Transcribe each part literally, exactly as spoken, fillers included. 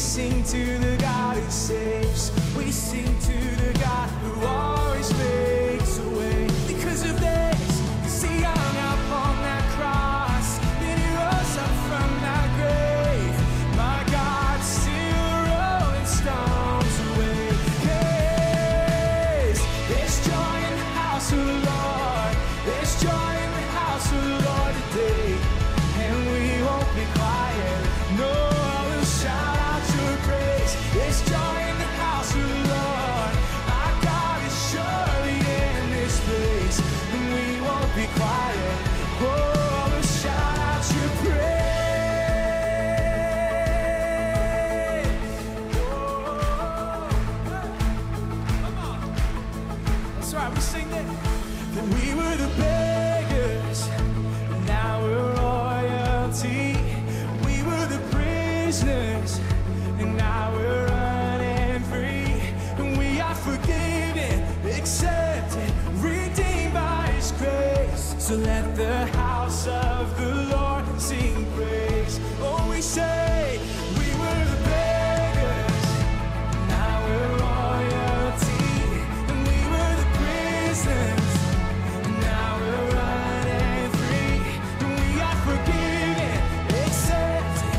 sing to the God who saves. We sing to the God who always makes a way. Because of this, because he hung up on that cross, then he rose up from that grave. My God still rolling stones away. Yes, there's joy in the house of the Lord. There's joy in the house of the Lord today. And we won't be quiet. No. There's joy in the house of the Lord. Our God is surely in this place. And we won't be quiet. Oh, we'll shout out your praise. Oh, come on. That's right, we sing that. That we were the beggars, and now we're royalty. We were the prisoners, and now we're running free, and we are forgiven, accepted, redeemed by his grace. So let the house of the Lord sing praise. Oh, we say we were the beggars, now we're royalty, and we were the prisoners, and now we're running free, and we are forgiven, accepted,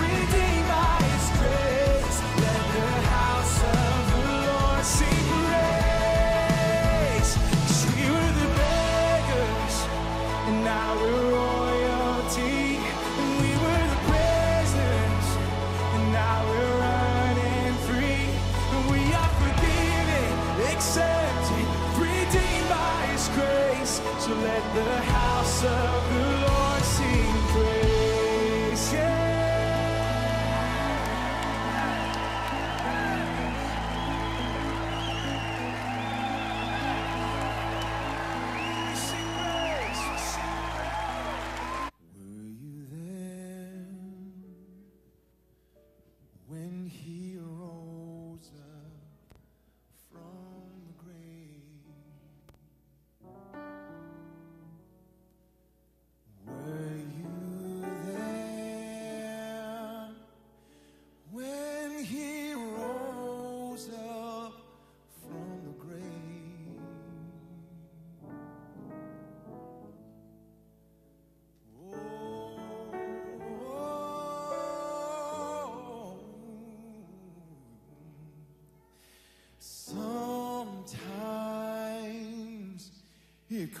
redeemed by his grace. Let the house of the Lord sing praise.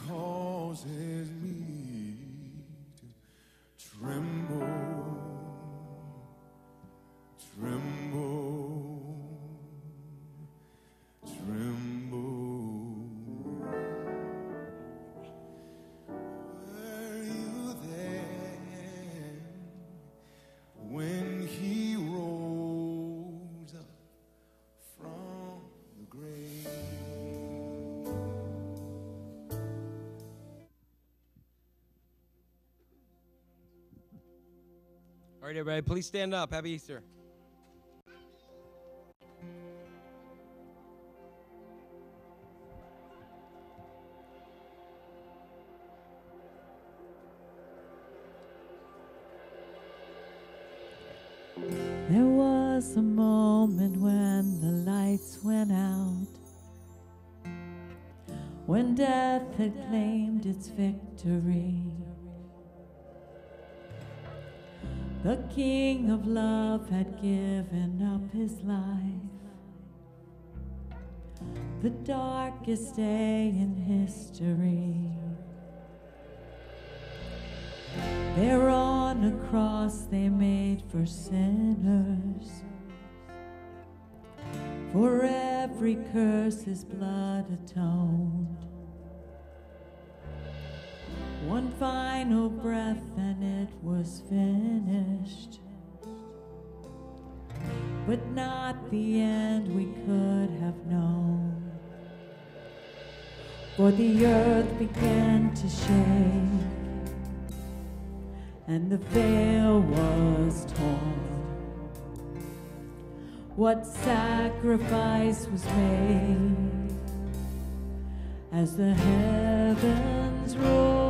Oh, there's joy in the house of the Lord. There's joy in the house of the Lord today. And we won't be quiet. No, we'll shout out your praise. There's joy in the house of the Lord. Our God is surely in this place. And we won't be quiet. Oh, shout out to a praise. There's joy in the house of the Lord. There's joy in the house of the Lord today. And we won't be quiet. Oh, we'll shout out to a praise. There's joy in the house of the Lord. Our God is surely in this place. And we won't be quiet, no. Cause we were the beggars, and now we're royalty. And we were the prisoners, now we're running free, and we are forgiven, accepted, redeemed by his grace. Let the house of the Lord sing praise. 'Cause we were the beggars, and now we're royalty, and we were the prisoners, and now we're running free, and we are forgiven, accepted, redeemed by his grace. So let the house of the Lord sing praise. Yeah. Sing praise. Sing praise. Were you there when he rose up from the grave? Were you there when he rose up from the grave? Oh, oh, oh. Sometimes it causes me to tremble, tremble, tremble. Were you there when he rose up from the grave? All right, everybody, please stand up. Happy Easter. There was a moment when the lights went out, when death had claimed its victory. The King of Love had given up his life, the darkest day in history. There on a cross they made for sinners, for every curse his blood atoned. One final breath and it was finished, but not the end we could have known. For the earth began to shake, and the veil was torn. What sacrifice was made as the heavens roared?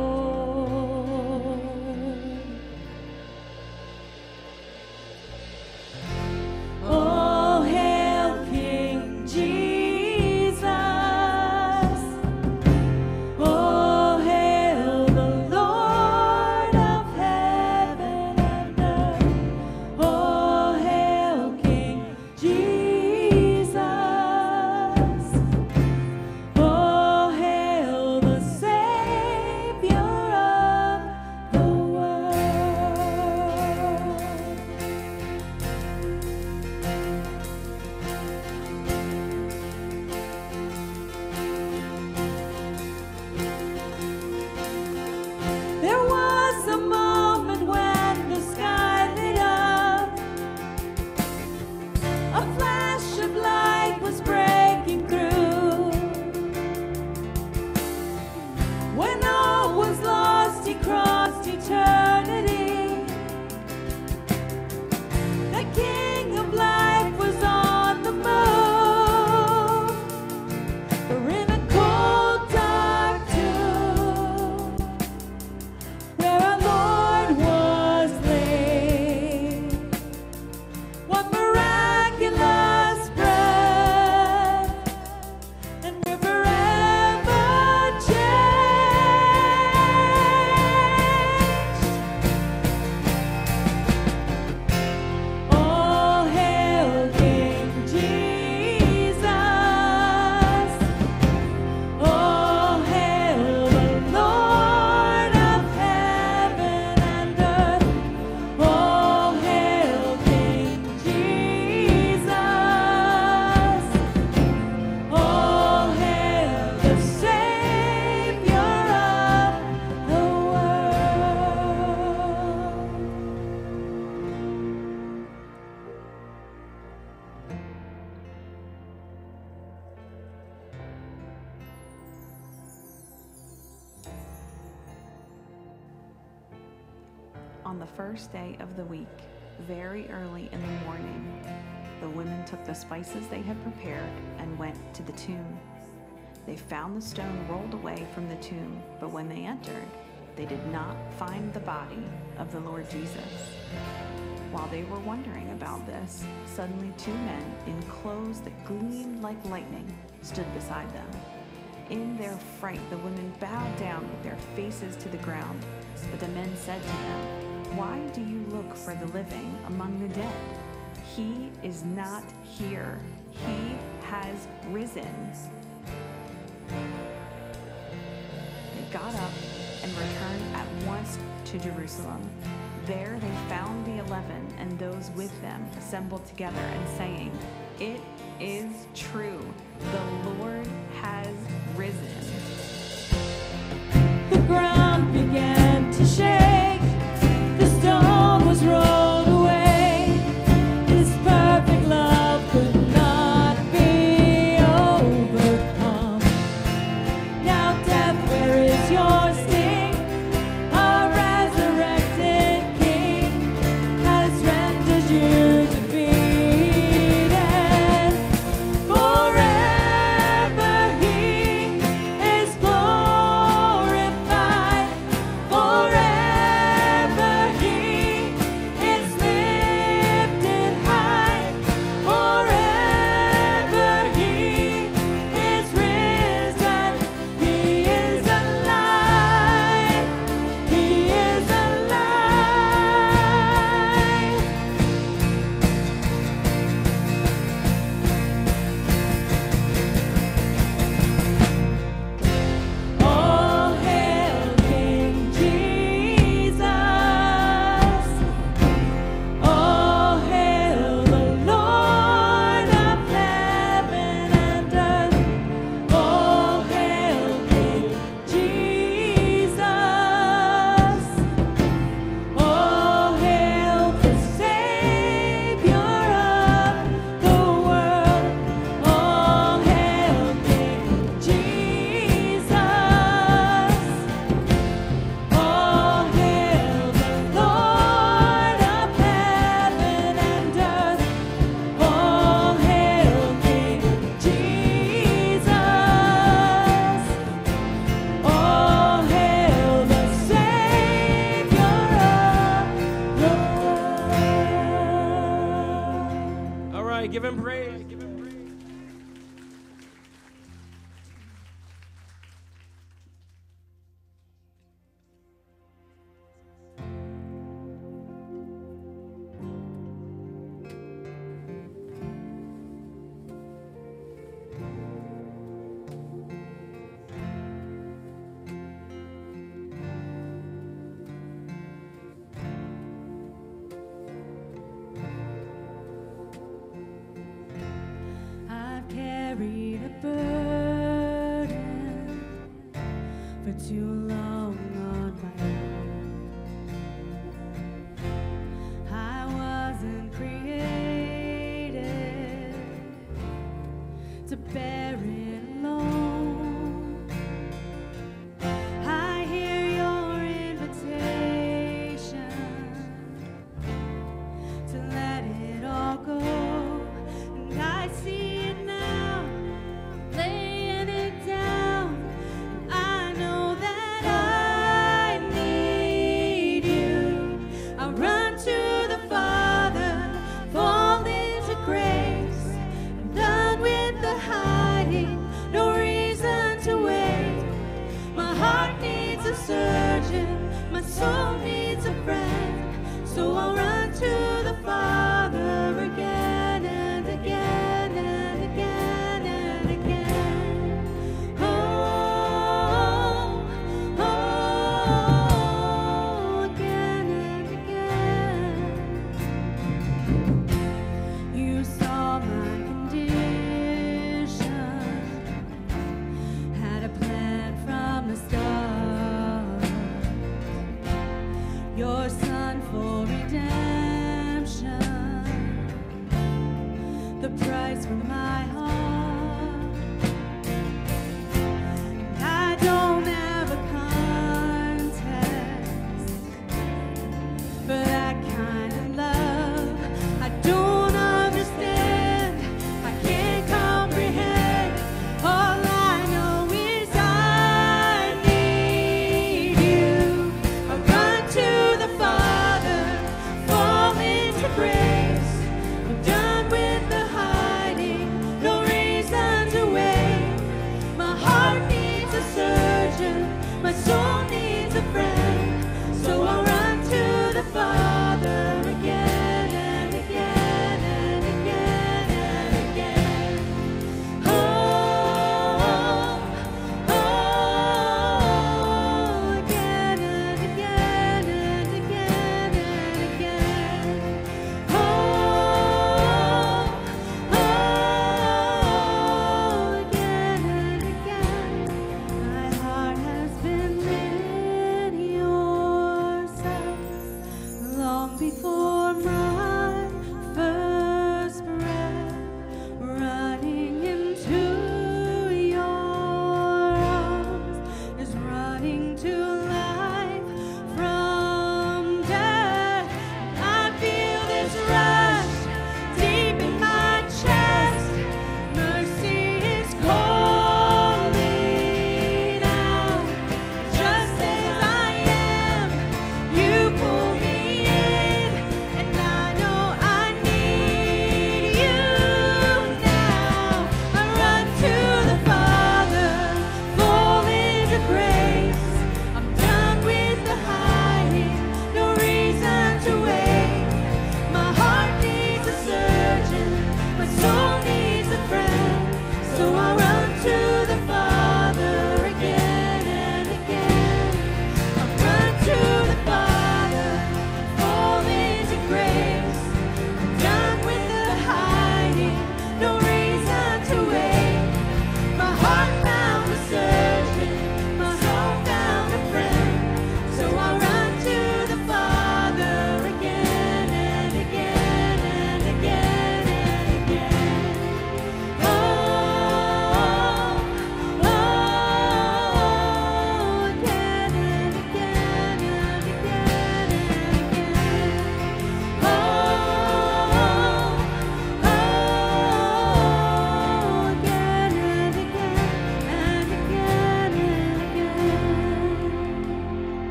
Day of the week, very early in the morning, the women took the spices they had prepared and went to the tomb. They found the stone rolled away from the tomb, but when they entered, they did not find the body of the Lord Jesus. While they were wondering about this, suddenly two men in clothes that gleamed like lightning stood beside them. In their fright, the women bowed down with their faces to the ground, but the men said to them, "Why do you look for the living among the dead? He is not here. He has risen." They got up and returned at once to Jerusalem. There they found the eleven and those with them assembled together and saying, "It is true. The Lord has risen." The ground began to shake. Oh! carried a burden for too long on my own. I wasn't created to bear it alone. I hear your invitation to let it all go. I see it now, laying it down. I know that I need you. I run to the Father, fall into grace. I'm done with the hiding, no reason to wait. My heart needs a surgeon, my soul needs a friend. So I'll run to the Father again.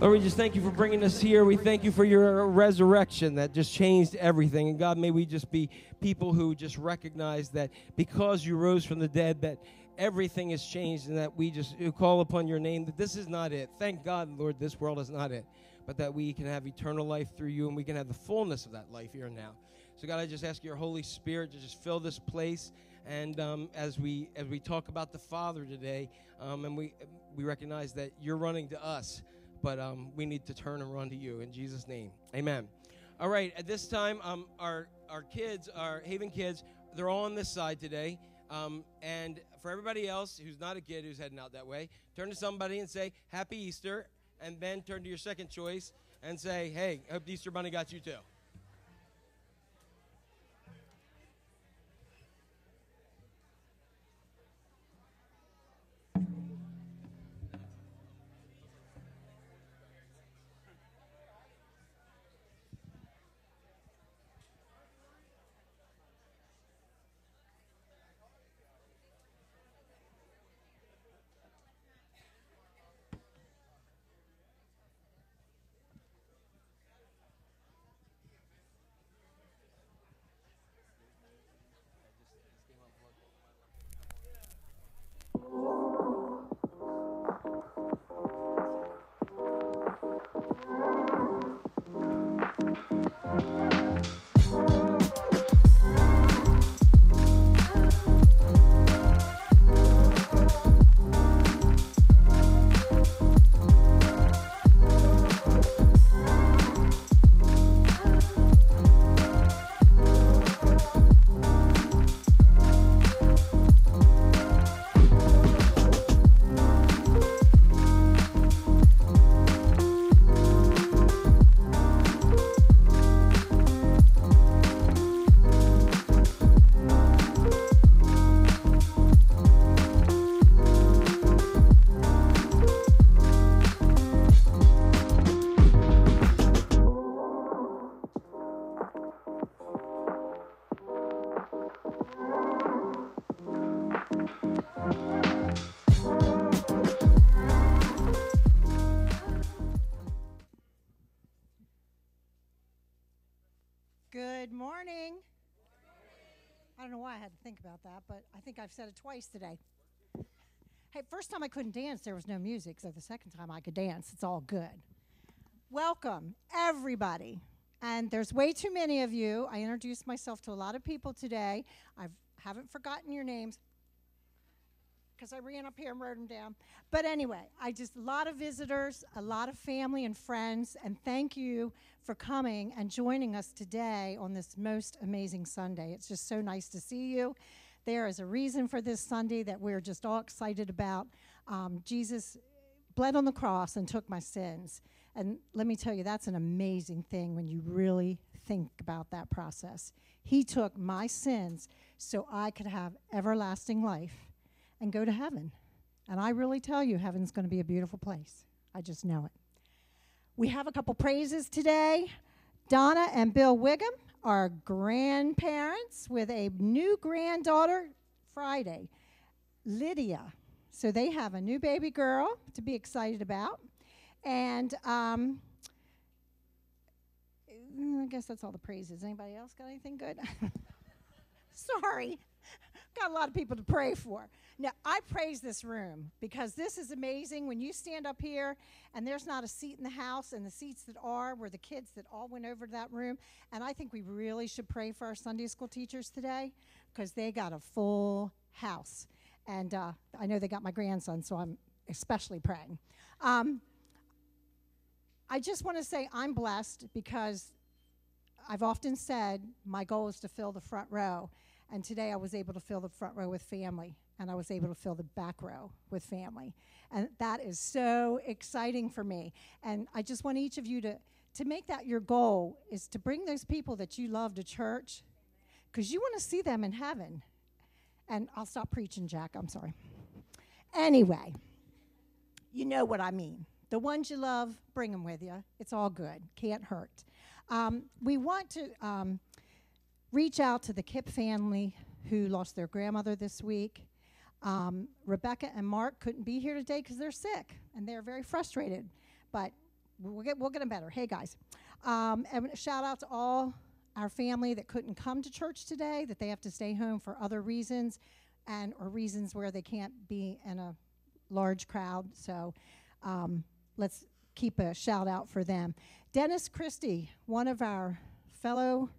Lord, we just thank you for bringing us here. We thank you for your resurrection that just changed everything. And God, may we just be people who just recognize that because you rose from the dead, that everything has changed and that we just call upon your name, that this is not it. Thank God, Lord, this world is not it, but that we can have eternal life through you and we can have the fullness of that life here and now. So, God, I just ask your Holy Spirit to just fill this place. And um, as we as we talk about the Father today, um, and we we recognize that you're running to us, but um, we need to turn and run to you in Jesus' name. Amen. All right, at this time, um, our our kids, our Haven kids, they're all on this side today. Um, and for everybody else who's not a kid who's heading out that way, turn to somebody and say, Happy Easter, and then turn to your second choice and say, hey, I hope the Easter Bunny got you too. I've said it twice today. Hey, first time I couldn't dance, there was no music, so the second time I could dance. It's all good. Welcome, everybody. And there's way too many of you. I introduced myself to a lot of people today. I haven't forgotten your names because I ran up here and wrote them down. But anyway, I just, a lot of visitors, a lot of family and friends, and thank you for coming and joining us today on this most amazing Sunday. It's just so nice to see you. There is a reason for this Sunday that we're just all excited about. Um, Jesus bled on the cross and took my sins. And let me tell you, that's an amazing thing when you really think about that process. He took my sins so I could have everlasting life and go to heaven. And I really tell you, heaven's going to be a beautiful place. I just know it. We have a couple praises today. Donna and Bill Wiggum, our grandparents with a new granddaughter Friday, Lydia. So they have a new baby girl to be excited about. And um, I guess that's all the praises. Anybody else got anything good? Sorry. Got a lot of people to pray for. Now, I praise this room because this is amazing. When you stand up here and there's not a seat in the house, and the seats that are were the kids that all went over to that room. And I think we really should pray for our Sunday school teachers today because they got a full house. And uh, I know they got my grandson, so I'm especially praying. Um, I just want to say I'm blessed because I've often said my goal is to fill the front row. And today I was able to fill the front row with family, and I was able to fill the back row with family. And that is so exciting for me. And I just want each of you to, to make that your goal, is to bring those people that you love to church, because you want to see them in heaven. And I'll stop preaching, Jack. I'm sorry. Anyway, you know what I mean. The ones you love, bring them with you. It's all good. Can't hurt. Um, we want to... Um, reach out to the Kipp family who lost their grandmother this week. Um, Rebecca and Mark couldn't be here today because they're sick, and they're very frustrated. But we'll get, we'll get them better. Hey, guys. Um, and shout out to all our family that couldn't come to church today, that they have to stay home for other reasons and or reasons where they can't be in a large crowd. So um, let's keep a shout out for them. Dennis Christie, one of our fellow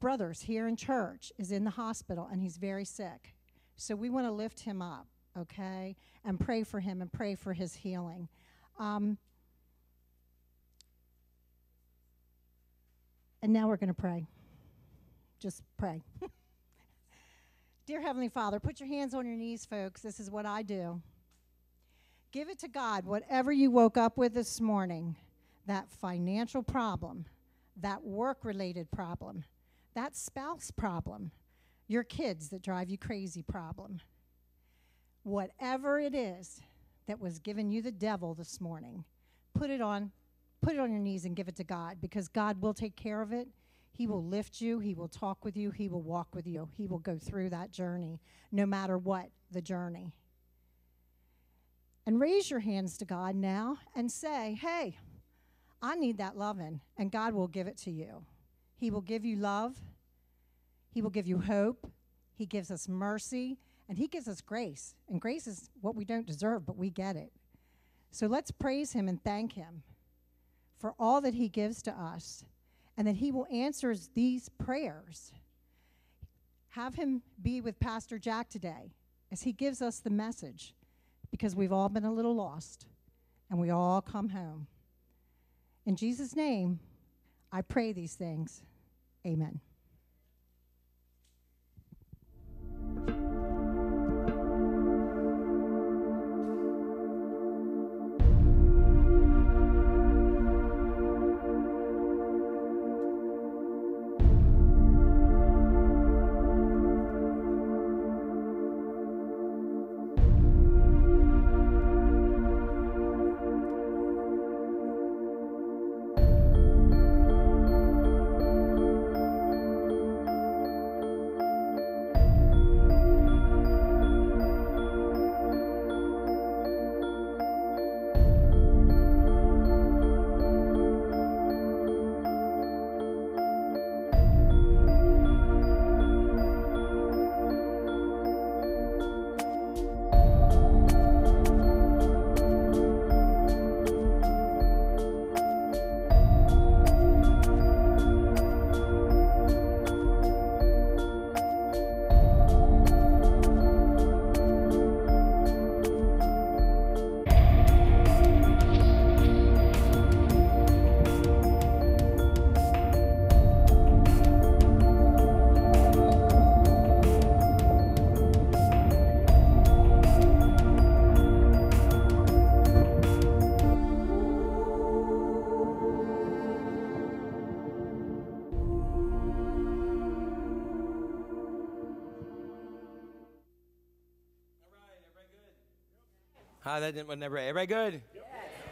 brothers here in church, is in the hospital, and he's very sick. So we want to lift him up, okay, and pray for him and pray for his healing. Um, And now we're going to pray. Just pray. Dear Heavenly Father, put your hands on your knees, folks. This is what I do. Give it to God, whatever you woke up with this morning, that financial problem, that work-related problem, that spouse problem, your kids that drive you crazy problem. Whatever it is that was given you the devil this morning, put it on, put it on your knees and give it to God, because God will take care of it. He will lift you. He will talk with you. He will walk with you. He will go through that journey, no matter what the journey. And raise your hands to God now and say, hey, I need that loving, and God will give it to you. He will give you love. He will give you hope. He gives us mercy, and he gives us grace. And grace is what we don't deserve, but we get it. So let's praise him and thank him for all that he gives to us, and that he will answer these prayers. Have him be with Pastor Jack today as he gives us the message, because we've all been a little lost, and we all come home. In Jesus' name, I pray these things. Amen. Hi, that didn't never. Everybody good? Yep.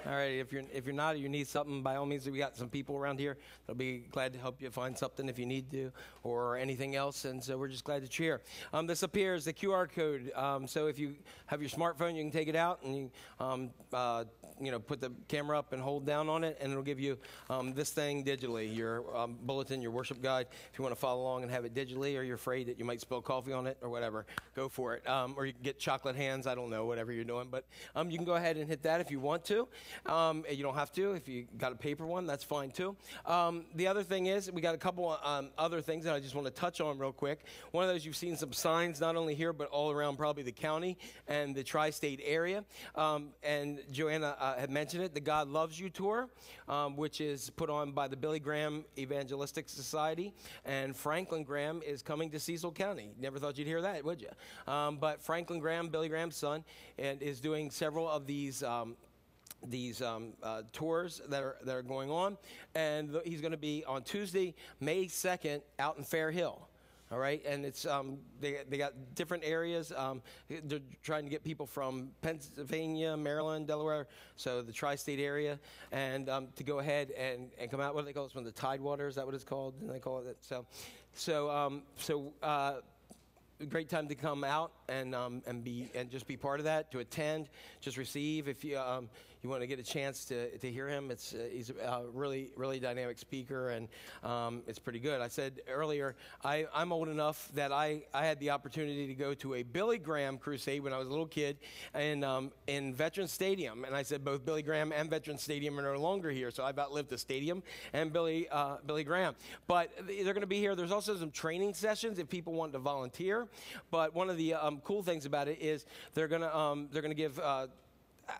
All right. If you're if you're not, or you need something, by all means, we got some people around here that'll be glad to help you find something if you need to, or anything else. And so we're just glad to cheer. Um, this appears the Q R code. Um, so if you have your smartphone, you can take it out and you um uh you know put the camera up and hold down on it, and it'll give you um this thing digitally. Your um, bulletin, your worship guide. If you want to follow along and have it digitally, or you're afraid that you might spill coffee on it or whatever, go for it. Um, or you can get chocolate hands. I don't know. Whatever you're doing, but Um, you can go ahead and hit that if you want to. Um, you don't have to. If you got a paper one, that's fine too. Um, the other thing is, we got a couple um, other things that I just want to touch on real quick. One of those, you've seen some signs not only here but all around probably the county and the tri-state area. Um, and Joanna uh, had mentioned it, the God Loves You Tour, um, which is put on by the Billy Graham Evangelistic Society. And Franklin Graham is coming to Cecil County. Never thought you'd hear that, would you? Um, but Franklin Graham, Billy Graham's son, and is doing several of these um, these um, uh, tours that are that are going on, and th he's going to be on Tuesday, May second, out in Fair Hill. All right, and it's um, they they got different areas. Um, they're trying to get people from Pennsylvania, Maryland, Delaware, so the tri-state area, and um, to go ahead and and come out. What do they call this one? The Tidewater, is that what it's called? And they call it so, so um, so. Uh, Great time to come out and um, and be and just be part of that, to attend, just receive. If you um, you want to get a chance to to hear him, it's uh, he's a really really dynamic speaker, and um, it's pretty good. I said earlier, I I'm old enough that I I had the opportunity to go to a Billy Graham crusade when I was a little kid, and um, in Veterans Stadium. And I said both Billy Graham and Veterans Stadium are no longer here, so I've outlived the stadium and Billy uh, Billy Graham. But they're going to be here. There's also some training sessions if people want to volunteer. But one of the um, cool things about it is they're gonna um, they're gonna give uh,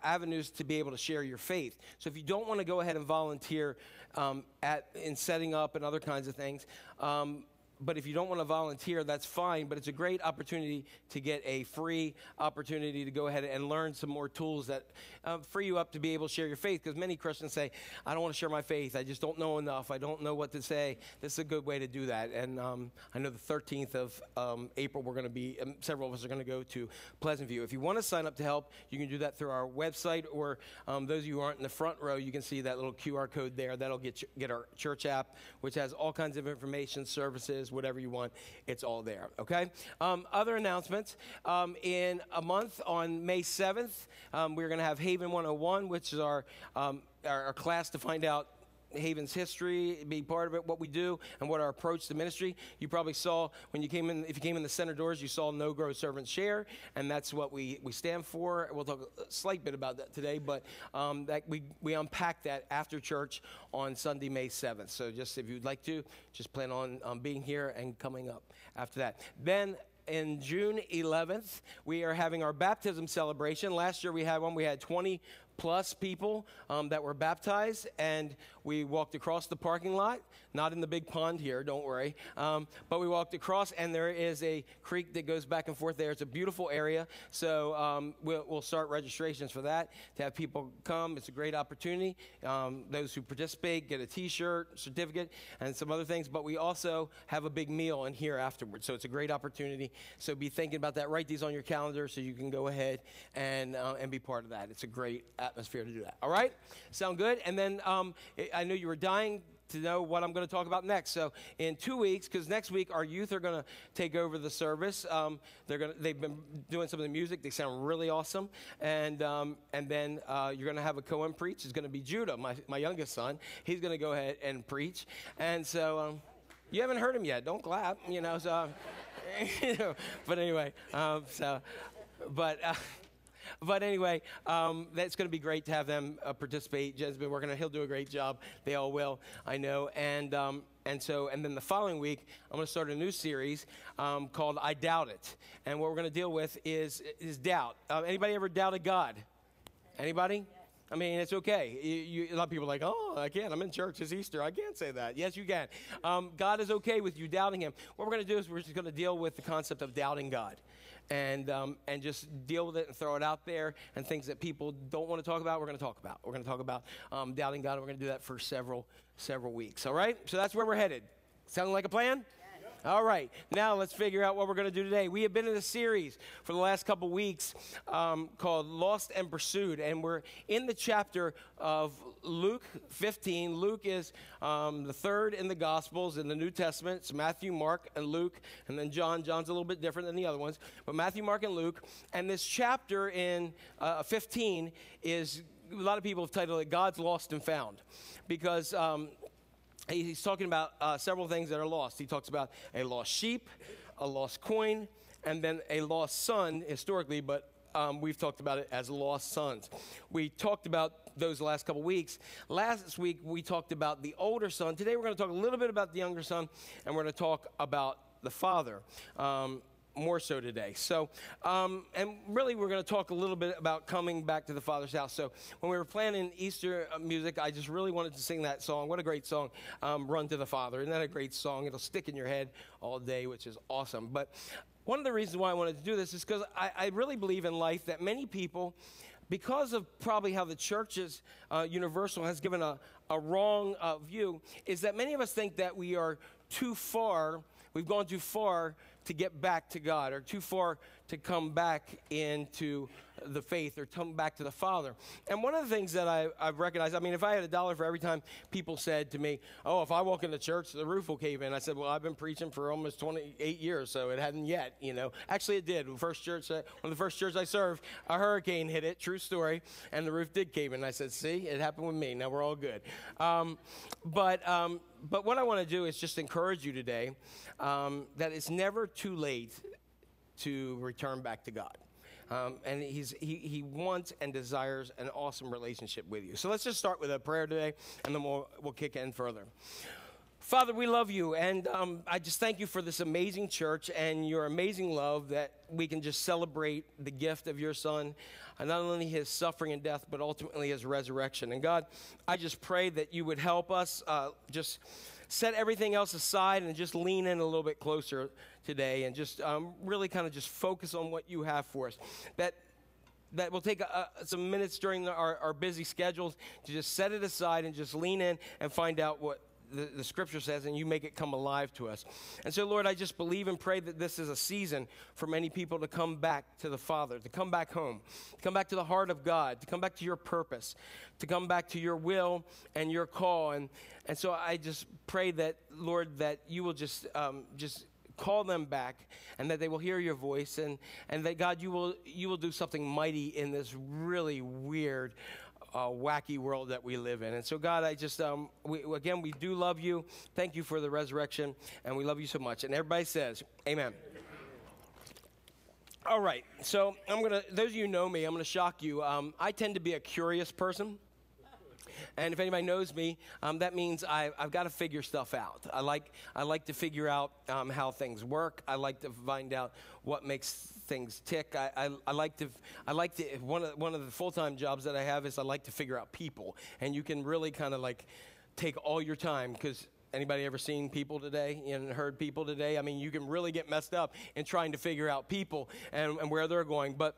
avenues to be able to share your faith. So if you don't want to go ahead and volunteer um, at, in setting up and other kinds of things, um, but if you don't want to volunteer, that's fine, but it's a great opportunity to get a free opportunity to go ahead and learn some more tools that uh, free you up to be able to share your faith, because many Christians say, I don't want to share my faith. I just don't know enough. I don't know what to say. This is a good way to do that, and um, I know the thirteenth of um, April, we're going to be, um, several of us are going to go to Pleasant View. If you want to sign up to help, you can do that through our website, or um, those of you who aren't in the front row, you can see that little Q R code there. That'll get, get our church app, which has all kinds of information, services, whatever you want, it's all there, okay? Um, other announcements. Um, in a month, on May seventh, um, we're going to have Haven one oh one, which is our, um, our, our class to find out Haven's history, be part of it, what we do, and what our approach to ministry. You probably saw when you came in, if you came in the center doors, you saw No Grow Servant Share, and that's what we, we stand for. We'll talk a slight bit about that today, but um, that we, we unpack that after church on Sunday, May seventh. So just if you'd like to, just plan on um, being here and coming up after that. Then in June eleventh, we are having our baptism celebration. Last year we had one, we had twenty plus people um, that were baptized, and we walked across the parking lot, not in the big pond here, don't worry, um, but we walked across, and there is a creek that goes back and forth there. It's a beautiful area, so um, we'll, we'll start registrations for that, to have people come. It's a great opportunity. Um, those who participate get a t-shirt, certificate, and some other things, but we also have a big meal in here afterwards, so it's a great opportunity, so be thinking about that. Write these on your calendar so you can go ahead and, uh, and be part of that. It's a great atmosphere to do that. All right? Sound good? And then um, I know you were dying to know what I'm going to talk about next. So in two weeks, because next week our youth are going to take over the service. Um, they're going to, they've been doing some of the music. They sound really awesome. And um, and then uh, you're going to have a Cohen preach. It's going to be Judah, my, my youngest son. He's going to go ahead and preach. And so um, you haven't heard him yet. Don't clap, you know. So, you know, but anyway, um, so, but. Uh, But anyway, um, that's going to be great to have them uh, participate. Jed's been working on it. He'll do a great job. They all will, I know. And um, and so, and then the following week, I'm going to start a new series um, called I Doubt It. And what we're going to deal with is is doubt. Uh, anybody ever doubted God? Anybody? I mean, it's okay. You, you, a lot of people are like, oh, I can't. I'm in church. It's Easter. I can't say that. Yes, you can. Um, God is okay with you doubting him. What we're going to do is we're just going to deal with the concept of doubting God. And um, and just deal with it and throw it out there, and things that people don't want to talk about, we're going to talk about. We're going to talk about um, doubting God, and we're going to do that for several, several weeks, all right? So that's where we're headed. Sound like a plan? Yes. All right. Now let's figure out what we're going to do today. We have been in a series for the last couple weeks um, called Lost and Pursued, and we're in the chapter of Luke fifteen. Luke is um, the third in the Gospels in the New Testament. It's Matthew, Mark, and Luke, and then John. John's a little bit different than the other ones, but Matthew, Mark, and Luke. And this chapter in uh, fifteen is, a lot of people have titled it God's Lost and Found, because um, he's talking about uh, several things that are lost. He talks about a lost sheep, a lost coin, and then a lost son historically, but Um, we've talked about it as lost sons. We talked about those last couple weeks. Last week, we talked about the older son. Today, we're going to talk a little bit about the younger son, and we're going to talk about the father um, more so today. So, um, and really, we're going to talk a little bit about coming back to the Father's house. So when we were planning Easter music, I just really wanted to sing that song. What a great song, um, Run to the Father. Isn't that a great song? It'll stick in your head all day, which is awesome. But one of the reasons why I wanted to do this is because I, I really believe in life that many people, because of probably how the church is uh, universal, has given a, a wrong uh, view, is that many of us think that we are too far, we've gone too far to get back to God, or too far to come back into the faith, or come back to the Father. And one of the things that I, I've recognized, I mean, if I had a dollar for every time people said to me, oh, if I walk in the church, the roof will cave in. I said, well, I've been preaching for almost twenty-eight years, so it hadn't yet, you know. Actually, it did. The first church, one of the first churches I served, a hurricane hit it, true story, and the roof did cave in. I said, see, it happened with me. Now we're all good. Um, but, um, but what I want to do is just encourage you today um, that it's never too late to return back to God. Um, and he's, he, he wants and desires an awesome relationship with you. So let's just start with a prayer today, and then we'll, we'll kick in further. Father, we love you, and um, I just thank you for this amazing church and your amazing love that we can just celebrate the gift of your son, and not only his suffering and death, but ultimately his resurrection. And God, I just pray that you would help us uh, just set everything else aside and just lean in a little bit closer today and just um, really kind of just focus on what you have for us. That that will take uh, some minutes during the, our, our busy schedules to just set it aside and just lean in and find out what The, the scripture says, and you make it come alive to us. And so, Lord, I just believe and pray that this is a season for many people to come back to the Father, to come back home, to come back to the heart of God, to come back to your purpose, to come back to your will and your call. And, and so I just pray that, Lord, that you will just um, just call them back, and that they will hear your voice, and, and that, God, you will, you will do something mighty in this really weird Uh, wacky world that we live in. And so, God, I just, um, we, again, we do love you. Thank you for the resurrection, and we love you so much. And everybody says, amen. All right, so I'm going to, those of you who know me, I'm going to shock you. Um, I tend to be a curious person. And if anybody knows me, um, that means I, I've got to figure stuff out. I like I like to figure out um, how things work. I like to find out what makes things tick. I, I, I like to I like to one of one of the full-time jobs that I have is I like to figure out people. And you can really kind of like take all your time, because anybody ever seen people today and heard people today? I mean, you can really get messed up in trying to figure out people and, and where they're going, but.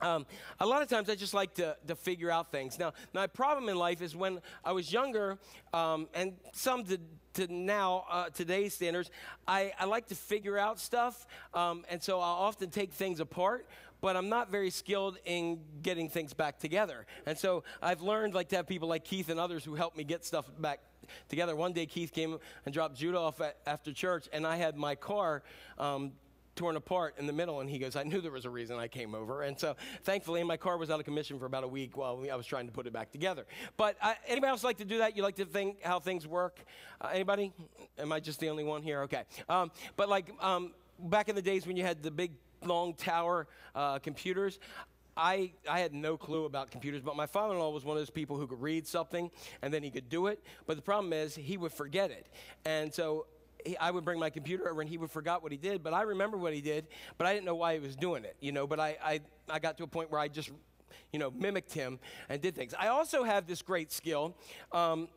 Um, a lot of times I just like to, to figure out things. Now, my problem in life is when I was younger, um, and some to, to now, uh, today's standards, I, I like to figure out stuff, um, and so I'll often take things apart, but I'm not very skilled in getting things back together. And so I've learned like to have people like Keith and others who help me get stuff back together. One day Keith came and dropped Judah off at, after church, and I had my car um torn apart in the middle, and he goes, I knew there was a reason I came over. And so thankfully, my car was out of commission for about a week while I was trying to put it back together. But I, anybody else like to do that? You like to think how things work? Uh, anybody? Am I just the only one here? Okay. Um, but like um, back in the days when you had the big long tower uh, computers, I, I had no clue about computers, but my father-in-law was one of those people who could read something and then he could do it. But the problem is he would forget it. And so I would bring my computer over, and he would forget what he did, but I remember what he did, but I didn't know why he was doing it, you know, but I, I, I got to a point where I just, you know, mimicked him and did things. I also have this great skill, um,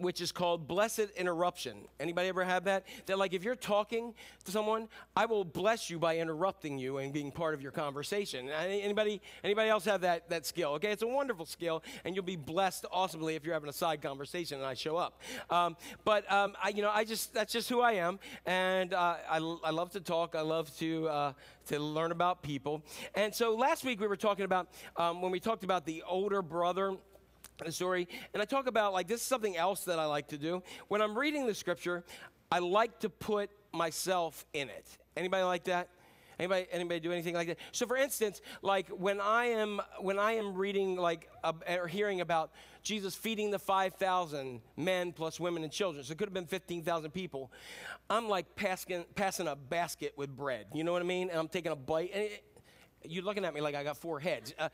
which is called blessed interruption. Anybody ever have that? That like if you're talking to someone, I will bless you by interrupting you and being part of your conversation. Anybody, anybody else have that, that skill? Okay, it's a wonderful skill, and you'll be blessed awesomely if you're having a side conversation and I show up. Um, but um, I, you know, I just that's just who I am, and uh, I, I love to talk. I love to uh, to learn about people. And so last week we were talking about um, when we talked about the older brother story, and I talk about, like, this is something else that I like to do. When I'm reading the scripture, I like to put myself in it. Anybody like that? Anybody, anybody do anything like that? So, for instance, like, when I am, when I am reading, like, uh, or hearing about Jesus feeding the five thousand men plus women and children, so it could have been fifteen thousand people, I'm, like, passing, passing a basket with bread. You know what I mean? And I'm taking a bite, and it, you're looking at me like I got four heads. Uh,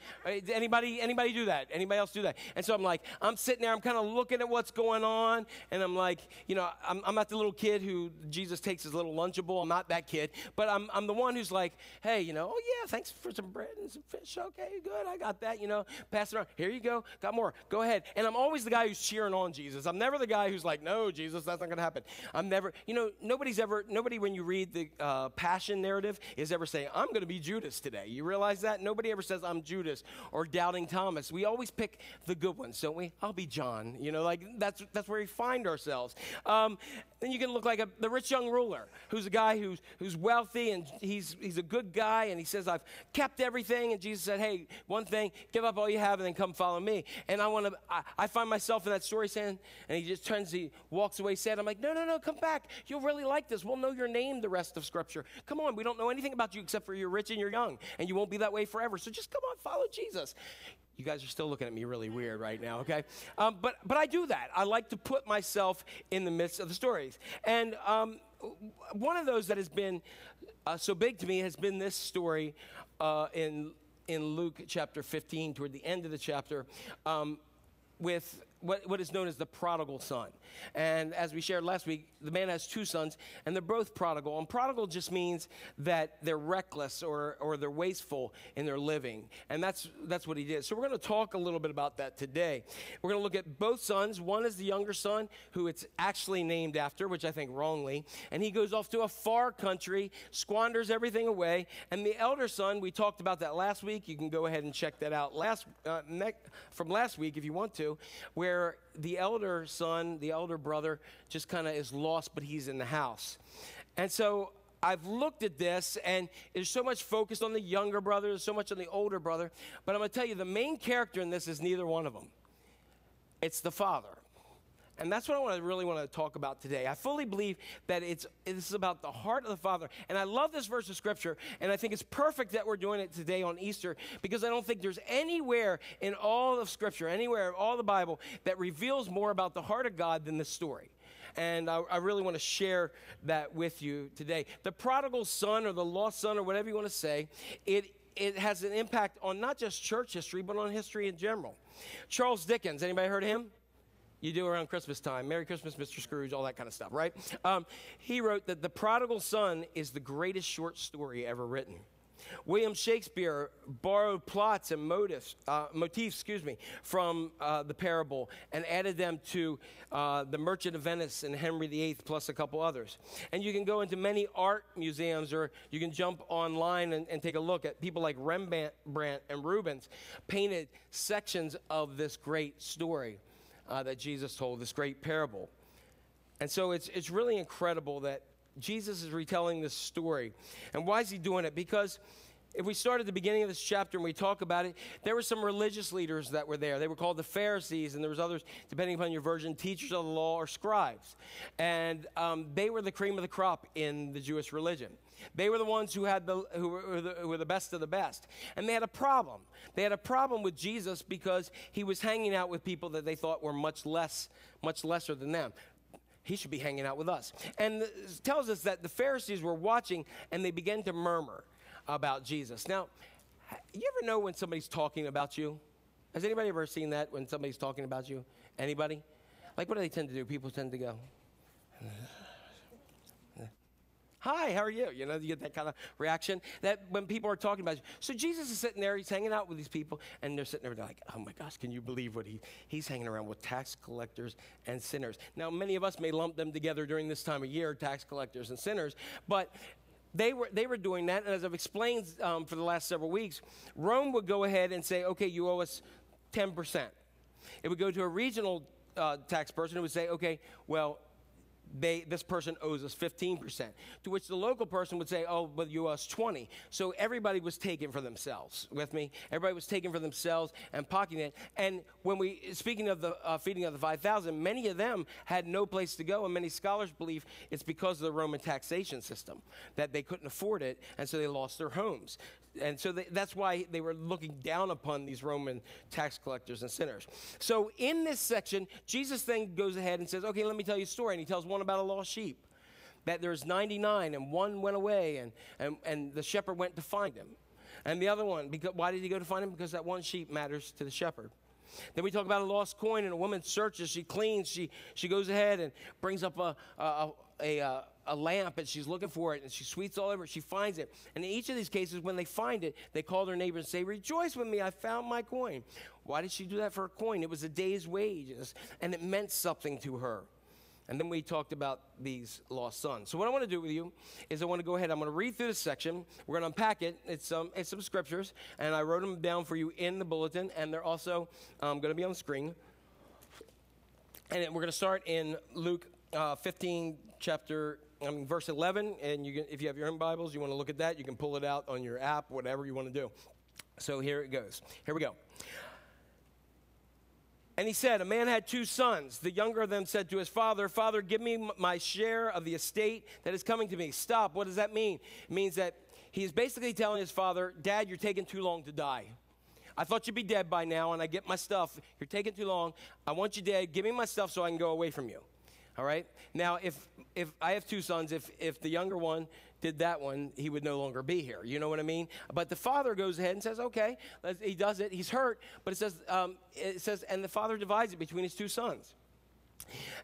anybody anybody do that? Anybody else do that? And so I'm like, I'm sitting there, I'm kind of looking at what's going on, and I'm like, you know, I'm, I'm not the little kid who Jesus takes his little Lunchable. I'm not that kid, but I'm, I'm the one who's like, hey, you know, oh, yeah, thanks for some bread and some fish. Okay, good, I got that, you know. Pass it on. Here you go. Got more. Go ahead. And I'm always the guy who's cheering on Jesus. I'm never the guy who's like, no, Jesus, that's not going to happen. I'm never, you know, nobody's ever, nobody when you read the uh, Passion narrative is ever saying, I'm going to be Judas today. You You realize that? Nobody ever says, I'm Judas or Doubting Thomas. We always pick the good ones, don't we? I'll be John. You know, like, that's that's where we find ourselves. Um, then you can look like a, the rich young ruler, who's a guy who's who's wealthy, and he's, he's a good guy, and he says, I've kept everything. And Jesus said, hey, one thing, give up all you have and then come follow me. And I want to, I, I find myself in that story saying, and he just turns, he walks away sad. I'm like, no, no, no, come back. You'll really like this. We'll know your name the rest of Scripture. Come on, we don't know anything about you except for you're rich and you're young. And you won't be that way forever. So just come on, follow Jesus. You guys are still looking at me really weird right now, okay? Um, but but I do that. I like to put myself in the midst of the stories. And um, one of those that has been uh, so big to me has been this story uh, in in Luke chapter fifteen, toward the end of the chapter, um, with what, what is known as the prodigal son. And as we shared last week, the man has two sons, and they're both prodigal. And prodigal just means that they're reckless or, or they're wasteful in their living. And that's, that's what he did. So we're going to talk a little bit about that today. We're going to look at both sons. One is the younger son, who it's actually named after, which I think wrongly. And he goes off to a far country, squanders everything away. And the elder son, we talked about that last week. You can go ahead and check that out last uh, ne- from last week if you want to, where the elder son, the elder brother, just kind of is lost, but he's in the house. And so I've looked at this, and there's so much focused on the younger brother, there's so much on the older brother, but I'm going to tell you, the main character in this is neither one of them. It's the father. And that's what I want to really want to talk about today. I fully believe that it's this is about the heart of the Father. And I love this verse of Scripture, and I think it's perfect that we're doing it today on Easter, because I don't think there's anywhere in all of Scripture, anywhere in all the Bible, that reveals more about the heart of God than this story. And I, I really want to share that with you today. The prodigal son or the lost son or whatever you want to say, it is. It has an impact on not just church history, but on history in general. Charles Dickens, anybody heard of him? You do around Christmas time. Merry Christmas, Mister Scrooge, all that kind of stuff, right? Um, he wrote that the prodigal son is the greatest short story ever written. William Shakespeare borrowed plots and motifs, uh, motifs excuse me, from uh, the parable and added them to uh, The Merchant of Venice and Henry the Eighth, plus a couple others. And you can go into many art museums, or you can jump online and, and take a look at people like Rembrandt and Rubens painted sections of this great story uh, that Jesus told, this great parable. And so it's it's really incredible that Jesus is retelling this story. And why is he doing it? Because if we start at the beginning of this chapter and we talk about it, there were some religious leaders that were there. They were called the Pharisees, and there was others, depending upon your version, teachers of the law or scribes. And um, they were the cream of the crop in the Jewish religion. They were the ones who had the who were the, who were the best of the best. And they had a problem. They had a problem with Jesus because he was hanging out with people that they thought were much less, much lesser than them. He should be hanging out with us. And it tells us that the Pharisees were watching, and they began to murmur about Jesus. Now, you ever know when somebody's talking about you? Has anybody ever seen that, when somebody's talking about you? Anybody? Like, what do they tend to do? People tend to go, hi, how are you? You know, you get that kind of reaction that when people are talking about you. So Jesus is sitting there, he's hanging out with these people, and they're sitting there like, oh my gosh, can you believe what he, he's hanging around with tax collectors and sinners. Now, many of us may lump them together during this time of year, tax collectors and sinners, but they were, they were doing that, and as I've explained um, for the last several weeks, Rome would go ahead and say, okay, you owe us ten percent. It would go to a regional uh, tax person who would say, okay, well, They, this person owes us fifteen percent, to which the local person would say, oh, but you owe us twenty. So everybody was taken for themselves, with me? Everybody was taken for themselves and pocketing it. And when we, speaking of the uh, feeding of the five thousand, many of them had no place to go, and many scholars believe it's because of the Roman taxation system, that they couldn't afford it, and so they lost their homes. And so they, that's why they were looking down upon these Roman tax collectors and sinners. So in this section, Jesus then goes ahead and says, okay, let me tell you a story, and he tells one about a lost sheep, that there's ninety-nine and one went away, and, and, and the shepherd went to find him. And the other one, because, why did he go to find him? Because that one sheep matters to the shepherd. Then we talk about a lost coin, and a woman searches, she cleans, she, she goes ahead and brings up a, a, a, a, a lamp, and she's looking for it, and she sweeps all over it, she finds it. And in each of these cases, when they find it, they call their neighbor and say, rejoice with me, I found my coin. Why did she do that for a coin? It was a day's wages, and it meant something to her. And then we talked about these lost sons. So what I want to do with you is I want to go ahead. I'm going to read through this section. We're going to unpack it. It's, um, it's some scriptures, and I wrote them down for you in the bulletin, and they're also um, going to be on the screen. And we're going to start in Luke uh, fifteen, chapter I mean, verse eleven. And you can, if you have your own Bibles, you want to look at that. You can pull it out on your app, whatever you want to do. So here it goes. Here we go. And he said, a man had two sons. The younger of them said to his father, Father, give me my share of the estate that is coming to me. Stop. What does that mean? It means that he's basically telling his father, Dad, you're taking too long to die. I thought you'd be dead by now, and I get my stuff. You're taking too long. I want you dead. Give me my stuff so I can go away from you. All right? Now, if if I have two sons, if if the younger one did that one, he would no longer be here. You know what I mean? But the father goes ahead and says, okay, let's, he does it. He's hurt. But it says, um, it says, and the father divides it between his two sons.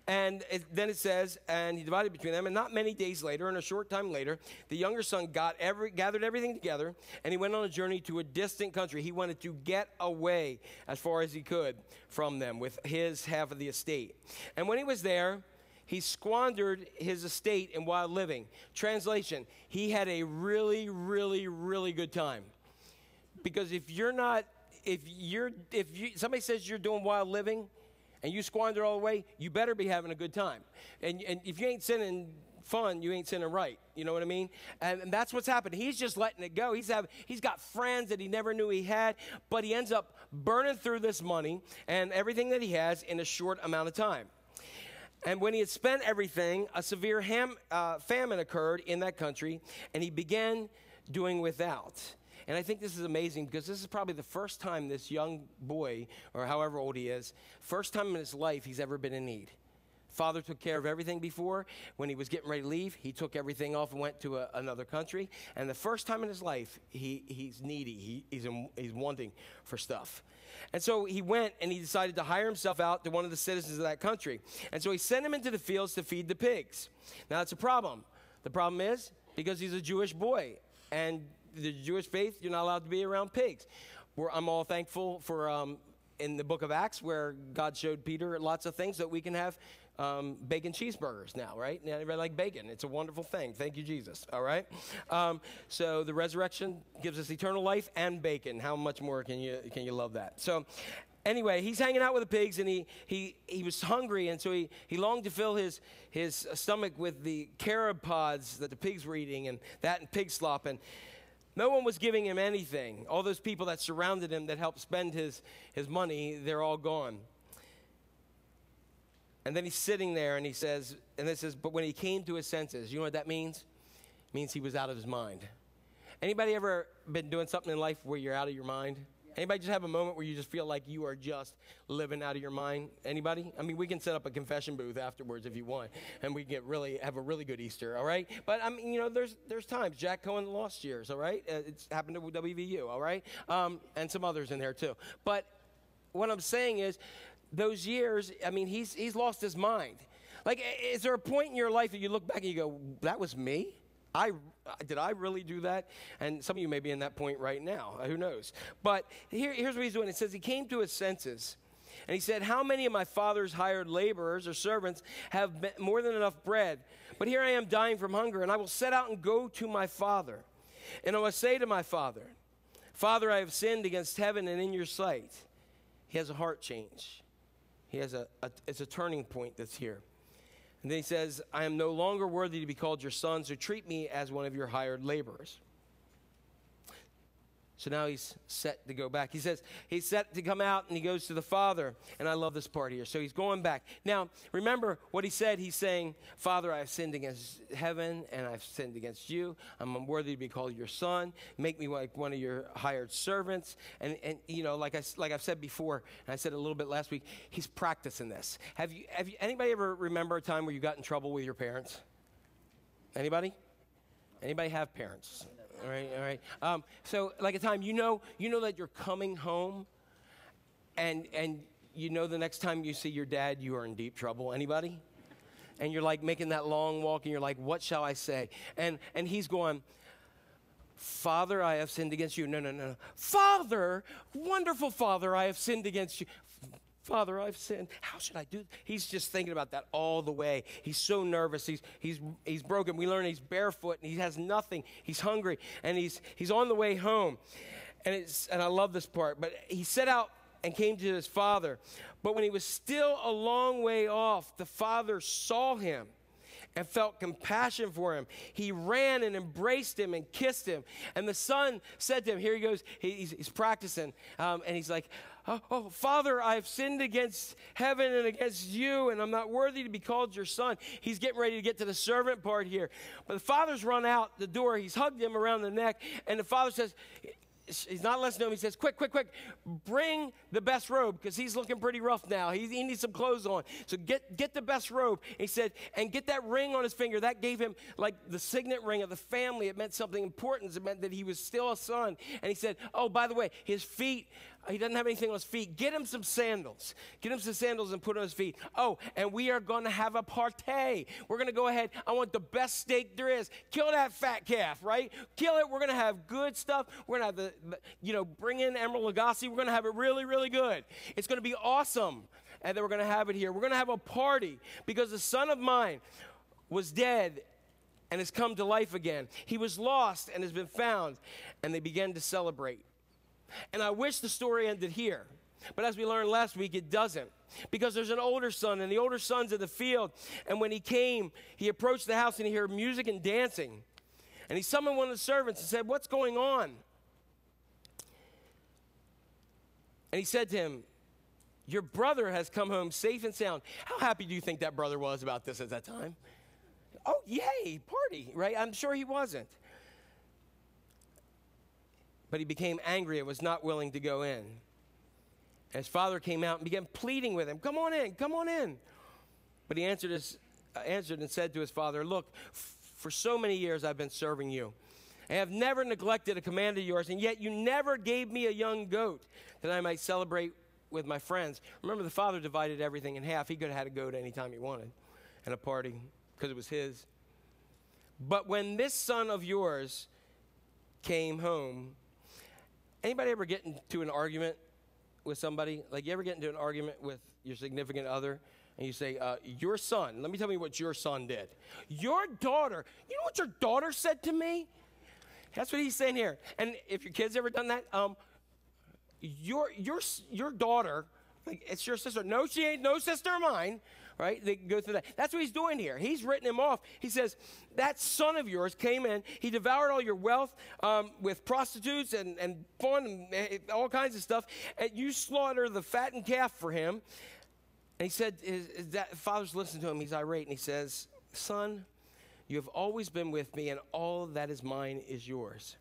And it, then it says, and he divided between them, and not many days later, and a short time later, the younger son got every, gathered everything together, and he went on a journey to a distant country. He wanted to get away as far as he could from them with his half of the estate. And when he was there, he squandered his estate in wild living. Translation, he had a really, really, really good time. Because if you're not, if you're, if you, somebody says you're doing wild living, and you squander all the way, you better be having a good time. And, and if you ain't sinning fun, you ain't sinning right. You know what I mean? And, and that's what's happened. He's just letting it go. He's have, he's got friends that he never knew he had, but he ends up burning through this money and everything that he has in a short amount of time. And when he had spent everything, a severe ham, uh, famine occurred in that country, and he began doing without. And I think this is amazing because this is probably the first time this young boy, or however old he is, first time in his life he's ever been in need. Father took care of everything before. When he was getting ready to leave, he took everything off and went to a, another country. And the first time in his life, he, he's needy. He, he's, in, he's wanting for stuff. And so he went and he decided to hire himself out to one of the citizens of that country. And so he sent him into the fields to feed the pigs. Now, that's a problem. The problem is because he's a Jewish boy and the Jewish faith, you're not allowed to be around pigs. We're, I'm all thankful for um, in the book of Acts where God showed Peter lots of things that we can have um, bacon cheeseburgers now, right? Now, everybody like bacon. It's a wonderful thing. Thank you, Jesus, all right? Um, so the resurrection gives us eternal life and bacon. How much more can you, can you love that? So anyway, he's hanging out with the pigs, and he, he, he was hungry, and so he, he longed to fill his, his stomach with the carob pods that the pigs were eating and that and pig slop, and no one was giving him anything. All those people that surrounded him that helped spend his, his money, they're all gone. And then he's sitting there, and he says, and this is, but when he came to his senses, you know what that means? It means he was out of his mind. Anybody ever been doing something in life where you're out of your mind? Yeah. Anybody just have a moment where you just feel like you are just living out of your mind? Anybody? I mean, we can set up a confession booth afterwards if you want, and we get really have a really good Easter, all right? But, I mean, you know, there's there's times. Jack Cohen lost years, all right? It's happened to W V U, all right? Um, and some others in there, too. But what I'm saying is those years, I mean, he's, he's lost his mind. Like, is there a point in your life that you look back and you go, that was me? I, did I really do that? And some of you may be in that point right now. Who knows? But here, here's what he's doing. It says he came to his senses, and he said, how many of my father's hired laborers or servants have more than enough bread? But here I am dying from hunger, and I will set out and go to my father. And I will say to my father, Father, I have sinned against heaven and in your sight. He has a heart change. He has a, a it's a turning point that's here. And then he says, I am no longer worthy to be called your son, so treat me as one of your hired laborers. So now he's set to go back. He says, he's set to come out, and he goes to the Father. And I love this part here. So he's going back. Now, remember what he said. He's saying, Father, I have sinned against heaven, and I have sinned against you. I'm unworthy to be called your son. Make me like one of your hired servants. And, and you know, like, I, like I've said before, and I said a little bit last week, he's practicing this. Have you, have you, anybody ever remember a time where you got in trouble with your parents? Anybody? Anybody have parents? All right, all right. Um, so, like a time, you know, you know that you're coming home, and and you know the next time you see your dad, you are in deep trouble. Anybody? And you're like making that long walk, and you're like, what shall I say? And and he's going, Father, I have sinned against you. No, no, no, no. Father, wonderful Father, I have sinned against you. Father, I've sinned. How should I do this? He's just thinking about that all the way. He's so nervous. He's, he's, he's broken. We learn he's barefoot, and he has nothing. He's hungry, and he's, he's on the way home. And, it's, and I love this part. But he set out and came to his father. But when he was still a long way off, the father saw him and felt compassion for him. He ran and embraced him and kissed him. And the son said to him, here he goes, he, he's, he's practicing, um, and he's like, oh, oh, Father, I've sinned against heaven and against you, and I'm not worthy to be called your son. He's getting ready to get to the servant part here. But the father's run out the door. He's hugged him around the neck, and the father says, he's not listening to him. He says, quick, quick, quick, bring the best robe, because he's looking pretty rough now. He, he needs some clothes on. So get, get the best robe. He said, and get that ring on his finger. That gave him like the signet ring of the family. It meant something important. It meant that he was still a son. And he said, oh, by the way, his feet, he doesn't have anything on his feet. Get him some sandals. Get him some sandals and put on his feet. Oh, and we are going to have a partay. We're going to go ahead. I want the best steak there is. Kill that fat calf, right? Kill it. We're going to have good stuff. We're going to have the, you know, bring in Emeril Lagasse. We're going to have it really, really good. It's going to be awesome. And then we're going to have it here. We're going to have a party because the son of mine was dead and has come to life again. He was lost and has been found. And they began to celebrate. And I wish the story ended here. But as we learned last week, it doesn't. Because there's an older son, and the older son's in the field. And when he came, he approached the house, and he heard music and dancing. And he summoned one of the servants and said, what's going on? And he said to him, your brother has come home safe and sound. How happy do you think that brother was about this at that time? Oh, yay, party, right? I'm sure he wasn't. But he became angry and was not willing to go in. And his father came out and began pleading with him, come on in, come on in. But he answered, his, uh, answered and said to his father, look, f- for so many years I've been serving you. I have never neglected a command of yours, and yet you never gave me a young goat that I might celebrate with my friends. Remember, the father divided everything in half. He could have had a goat anytime he wanted and a party because it was his. But when this son of yours came home, anybody ever get into an argument with somebody? Like, you ever get into an argument with your significant other, and you say, uh, your son, let me tell you what your son did. Your daughter, you know what your daughter said to me? That's what he's saying here. And if your kid's ever done that, um, your, your, your daughter, like, it's your sister. No, she ain't no sister of mine, right? They go through that. That's what he's doing here. He's written him off. He says, that son of yours came in. He devoured all your wealth um, with prostitutes and, and fun and all kinds of stuff. And you slaughter the fattened calf for him. And he said, his, his dad, father's listening to him. He's irate. And he says, son, you have always been with me, and all that is mine is yours.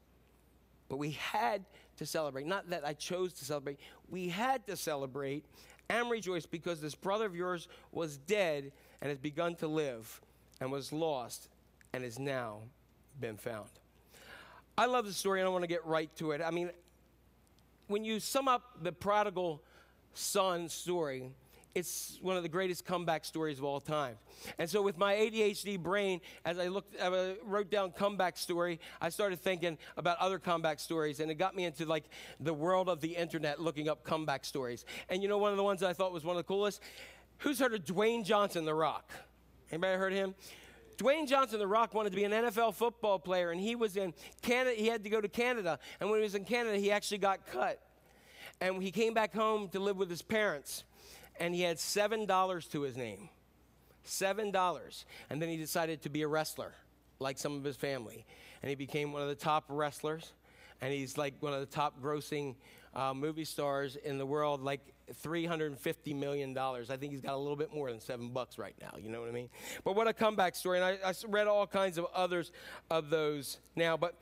But we had to celebrate. Not that I chose to celebrate. We had to celebrate and rejoice because this brother of yours was dead and has begun to live and was lost and has now been found. I love the story, and I want to get right to it. I mean, when you sum up the prodigal son story, it's one of the greatest comeback stories of all time. And so with my A D H D brain, as I looked, I wrote down comeback story, I started thinking about other comeback stories, and it got me into like the world of the internet, looking up comeback stories. And you know one of the ones that I thought was one of the coolest? Who's heard of Dwayne Johnson, The Rock? Anybody heard of him? Dwayne Johnson, The Rock, wanted to be an N F L football player, and he was in Canada. He had to go to Canada, and when he was in Canada, he actually got cut. And he came back home to live with his parents. And he had seven dollars to his name, seven dollars. And then he decided to be a wrestler, like some of his family. And he became one of the top wrestlers. And he's like one of the top grossing uh, movie stars in the world, like three hundred fifty million dollars. I think he's got a little bit more than seven bucks right now, you know what I mean? But what a comeback story. And I, I read all kinds of others of those now. But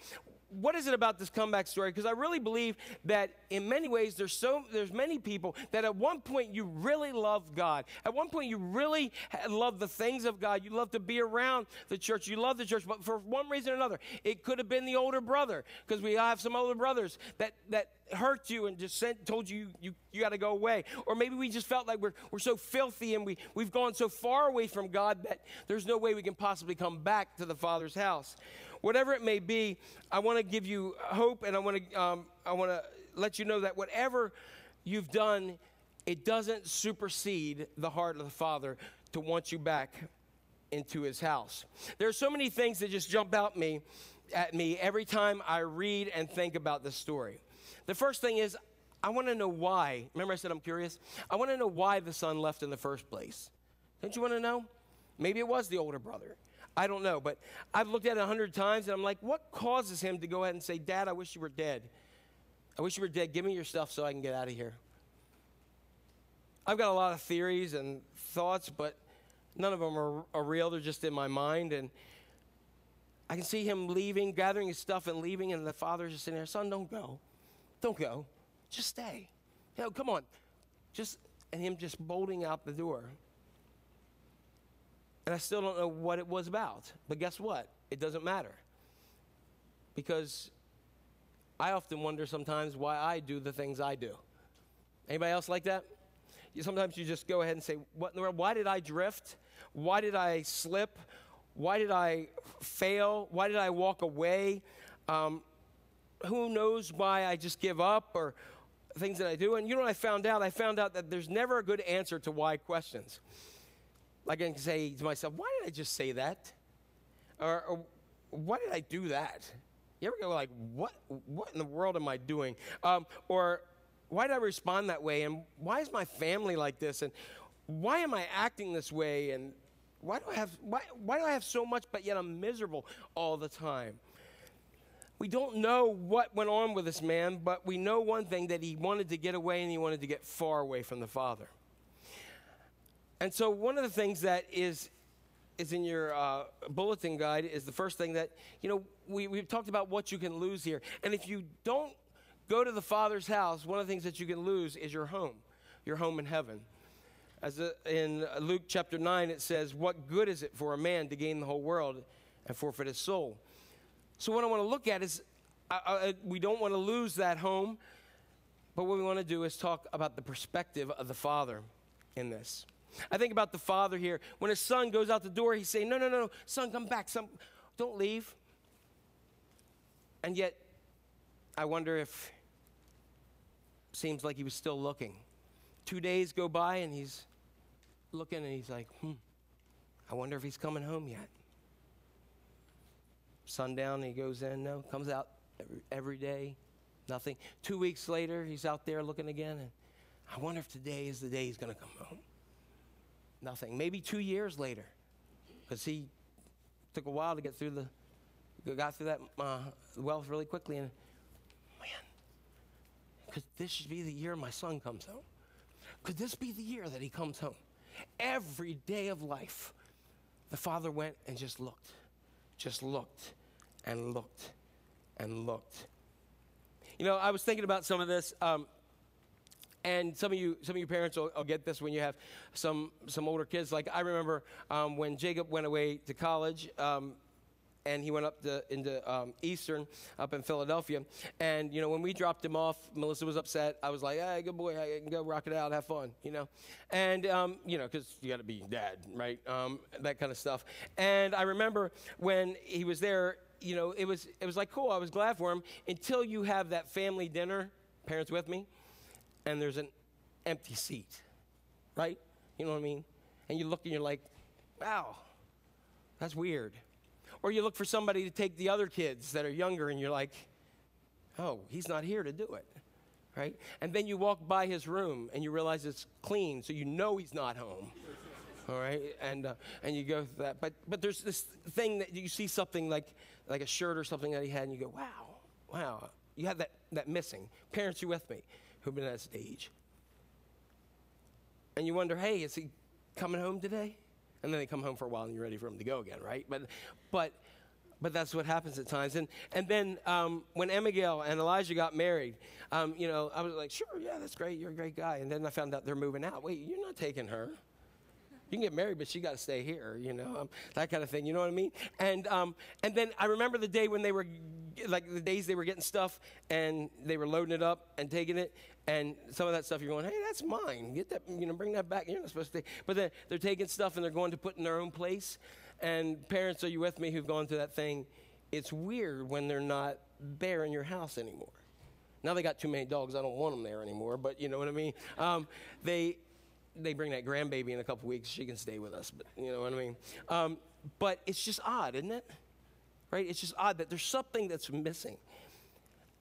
what is it about this comeback story? Because I really believe that in many ways there's so there's many people that at one point you really love God. At one point you really love the things of God. You love to be around the church. You love the church, but for one reason or another, it could have been the older brother, because we have some older brothers that that hurt you and just sent, told you you, you, you got to go away. Or maybe we just felt like we're, we're so filthy and we, we've gone so far away from God that there's no way we can possibly come back to the Father's house. Whatever it may be, I want to give you hope, and I want to um, I want to let you know that whatever you've done, it doesn't supersede the heart of the Father to want you back into his house. There are so many things that just jump out me at me every time I read and think about this story. The first thing is, I want to know why. Remember I said I'm curious? I want to know why the son left in the first place. Don't you want to know? Maybe it was the older brother. I don't know, but I've looked at it a hundred times, and I'm like, what causes him to go ahead and say, Dad, I wish you were dead. I wish you were dead. Give me your stuff so I can get out of here. I've got a lot of theories and thoughts, but none of them are, are real. They're just in my mind, and I can see him leaving, gathering his stuff and leaving, and the father's just sitting there, son, don't go. Don't go. Just stay. No, come on. Just, and him just bolting out the door. And I still don't know what it was about. But guess what? It doesn't matter. Because I often wonder sometimes why I do the things I do. Anybody else like that? You, sometimes you just go ahead and say, what in the world? Why did I drift? Why did I slip? Why did I fail? Why did I walk away? Um, who knows why I just give up or things that I do? And you know what I found out? I found out that there's never a good answer to why questions. Like I can say to myself, why did I just say that? Or, or why did I do that? You ever go like, what, what in the world am I doing? Um, or why did I respond that way? And why is my family like this? And why am I acting this way? And why do I have, why, why do I have so much, but yet I'm miserable all the time? We don't know what went on with this man, but we know one thing, that he wanted to get away and he wanted to get far away from the Father. And so one of the things that is is in your uh, bulletin guide is the first thing that, you know, we, we've talked about what you can lose here. And if you don't go to the Father's house, one of the things that you can lose is your home, your home in heaven. As a, in Luke chapter nine, it says, what good is it for a man to gain the whole world and forfeit his soul? So what I want to look at is uh, uh, we don't want to lose that home, but what we want to do is talk about the perspective of the Father in this. I think about the Father here. When his son goes out the door, he's saying, no, no, no, no, son, come back. Son, don't leave. And yet, I wonder if it seems like he was still looking. Two days go by, and he's looking, and he's like, hmm, I wonder if he's coming home yet. Sundown, he goes in, no, comes out every, every day, nothing. Two weeks later, he's out there looking again, and I wonder if today is the day he's going to come home. Nothing. Maybe two years later, because he took a while to get through the, got through that uh, wealth really quickly, and man, could this be the year my son comes home? Could this be the year that he comes home? Every day of life, the Father went and just looked. Just looked and looked and looked. You know, I was thinking about some of this, um, and some of you, some of you parents will, will get this when you have some some older kids. Like I remember um, when Jacob went away to college, um, and he went up to, into um, Eastern up in Philadelphia. And you know, when we dropped him off, Melissa was upset. I was like, "Hey, good boy, I can go rock it out, have fun," you know. And um, you know, because you got to be dad, right? Um, that kind of stuff. And I remember when he was there, you know, it was it was like cool. I was glad for him until you have that family dinner. Parents with me. And there's an empty seat, right? You know what I mean? And you look and you're like, wow, that's weird. Or you look for somebody to take the other kids that are younger and you're like, oh, he's not here to do it, right? And then you walk by his room and you realize it's clean, so you know he's not home, all right? And uh, and you go through that. But but there's this thing that you see something like, like a shirt or something that he had and you go, wow, wow. You have that, that missing. Parents, you with me? Who've been at that stage. And you wonder, hey, is he coming home today? And then they come home for a while and you're ready for him to go again, right? But but, but that's what happens at times. And and then um, when Abigail and Elijah got married, um, you know, I was like, sure, yeah, that's great. You're a great guy. And then I found out they're moving out. Wait, you're not taking her. You can get married, but she got to stay here, you know, um, that kind of thing. You know what I mean? And um, and then I remember the day when they were, like the days they were getting stuff and they were loading it up and taking it. And some of that stuff you're going, hey, that's mine. Get that, you know, bring that back. You're not supposed to take. But then they're taking stuff and they're going to put in their own place. And parents, are you with me, who've gone through that thing? It's weird when they're not there in your house anymore. Now they got too many dogs. I don't want them there anymore. But you know what I mean? Um, they they bring that grandbaby in a couple weeks. She can stay with us. But you know what I mean? Um, but it's just odd, isn't it? Right? It's just odd that there's something that's missing.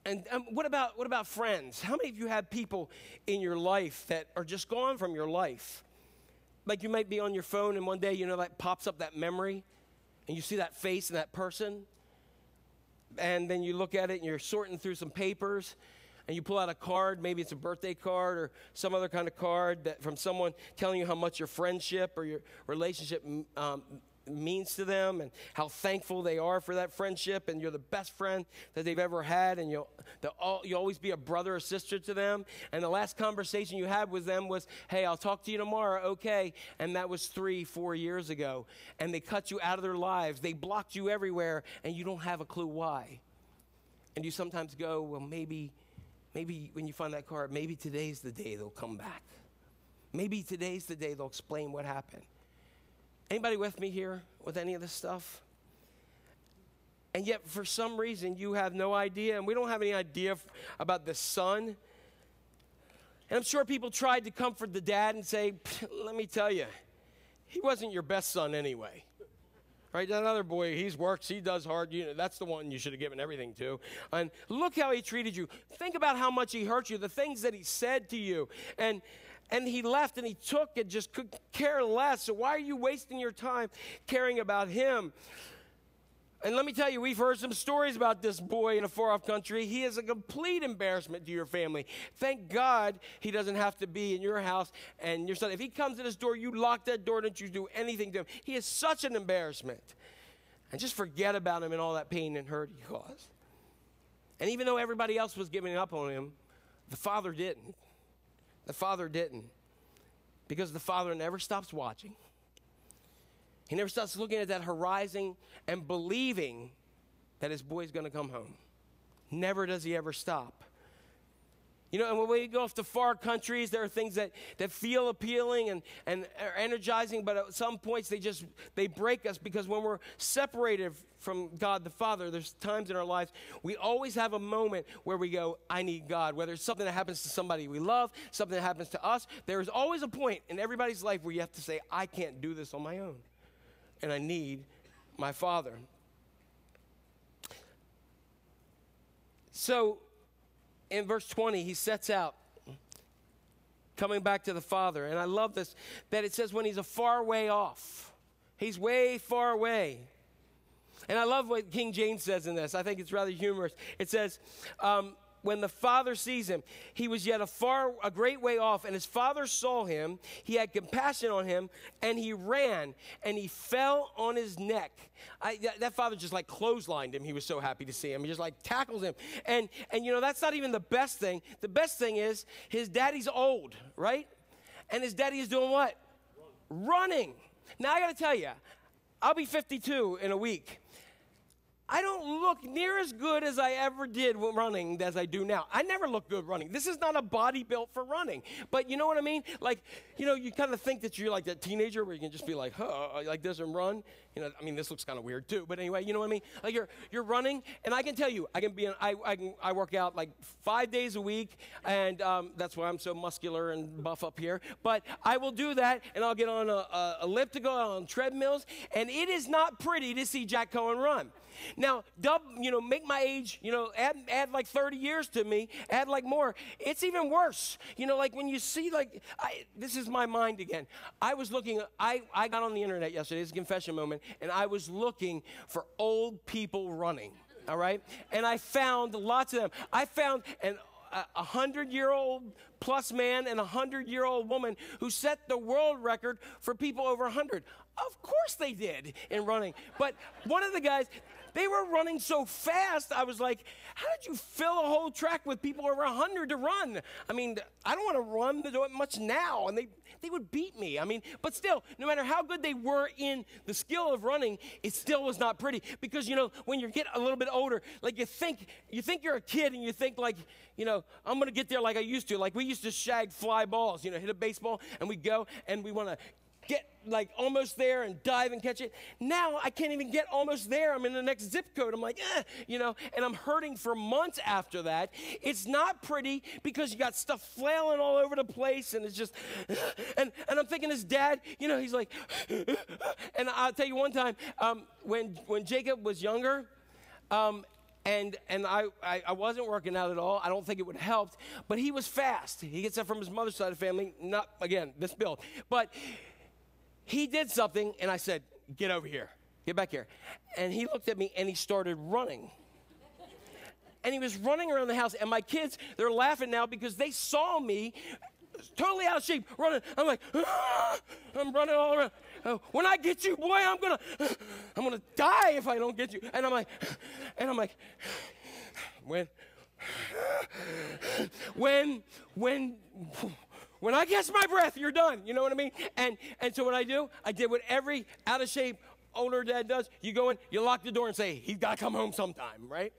And um, what about what about friends? How many of you have people in your life that are just gone from your life? Like you might be on your phone and one day, you know, like pops up that memory and you see that face and that person. And then you look at it and you're sorting through some papers and you pull out a card. Maybe it's a birthday card or some other kind of card that from someone telling you how much your friendship or your relationship um, means to them and how thankful they are for that friendship, and you're the best friend that they've ever had, and you'll, you'll always be a brother or sister to them. And the last conversation you had with them was, hey, I'll talk to you tomorrow, okay? And that was three, four years ago. And they cut you out of their lives. They blocked you everywhere, and you don't have a clue why. And you sometimes go, well, maybe, maybe when you find that card, maybe today's the day they'll come back. Maybe today's the day they'll explain what happened. Anybody with me here with any of this stuff? And yet, for some reason, you have no idea, and we don't have any idea f- about the son. And I'm sure people tried to comfort the dad and say, let me tell you, he wasn't your best son anyway. Right? That other boy, he works, he does hard. You know, that's the one you should have given everything to. And look how he treated you. Think about how much he hurt you, the things that he said to you. And And he left and he took and just could care less. So why are you wasting your time caring about him? And let me tell you, we've heard some stories about this boy in a far-off country. He is a complete embarrassment to your family. Thank God he doesn't have to be in your house and your son. If he comes to this door, you lock that door. Don't you do anything to him. He is such an embarrassment. And just forget about him and all that pain and hurt he caused. And even though everybody else was giving up on him, the father didn't. The father didn't, because the father never stops watching. He never stops looking at that horizon and believing that his boy's going to come home. Never does he ever stop. You know, and when we go off to far countries, there are things that, that feel appealing and, and are energizing, but at some points they just, they break us, because when we're separated from God the Father, there's times in our lives, we always have a moment where we go, I need God. Whether it's something that happens to somebody we love, something that happens to us, there is always a point in everybody's life where you have to say, I can't do this on my own, and I need my Father. So, in verse twenty, he sets out, coming back to the father. And I love this, that it says when he's a far way off. He's way far away. And I love what King James says in this. I think it's rather humorous. It says, um, when the father sees him, he was yet a far, a great way off. And his father saw him. He had compassion on him. And he ran. And he fell on his neck. I, that, that father just like clotheslined him. He was so happy to see him. He just like tackles him. And, and you know, that's not even the best thing. The best thing is his daddy's old, right? And his daddy is doing what? Run. Running. Now, I got to tell you, I'll be fifty-two in a week. I don't look near as good as I ever did when running as I do now. I never look good running. This is not a body built for running. But you know what I mean? Like, you know, you kind of think that you're like that teenager where you can just be like, huh, like this and run. You know, I mean, this looks kind of weird too. But anyway, you know what I mean? Like you're you're running, and I can tell you, I can be, an, I I, can, I work out like five days a week, and um, that's why I'm so muscular and buff up here. But I will do that, and I'll get on a, a elliptical, on treadmills, and it is not pretty to see Jack Cohen run. Now, dub, you know, make my age, you know, add, add like thirty years to me, add like more. It's even worse. You know, like when you see like, I, this is my mind again. I was looking, I, I got on the internet yesterday, it's a confession moment, and I was looking for old people running, all right? And I found lots of them. I found an a hundred-year-old plus man and a hundred-year-old woman who set the world record for people over one hundred. Of course they did in running. But one of the guys, they were running so fast, I was like, how did you fill a whole track with people over one hundred to run? I mean, I don't want to run to do it much now, and they, they would beat me. I mean, but still, no matter how good they were in the skill of running, it still was not pretty. Because, you know, when you get a little bit older, like you think, you think you're a kid, and you think like, you know, I'm going to get there like I used to. Like we used to shag fly balls, you know, hit a baseball, and we go, and we want to get like almost there and dive and catch it. Now I can't even get almost there. I'm in the next zip code. I'm like, eh, you know, and I'm hurting for months after that. It's not pretty because you got stuff flailing all over the place, and it's just, and, and I'm thinking his dad, you know, he's like, and I'll tell you one time, um, when, when Jacob was younger, um, And and I, I, I wasn't working out at all. I don't think it would have helped. But he was fast. He gets that from his mother's side of the family. Not, again, this build. But he did something, and I said, get over here. Get back here. And he looked at me, and he started running. And he was running around the house. And my kids, they're laughing now because they saw me totally out of shape running. I'm like, ah! I'm running all around. oh, when I get you, boy, I'm gonna, I'm gonna die if I don't get you. And I'm like, and I'm like, when, when, when, when I catch my breath, you're done. You know what I mean? And and so what I do, I did what every out of shape older dad does. You go in, you lock the door and say, he's got to come home sometime, right?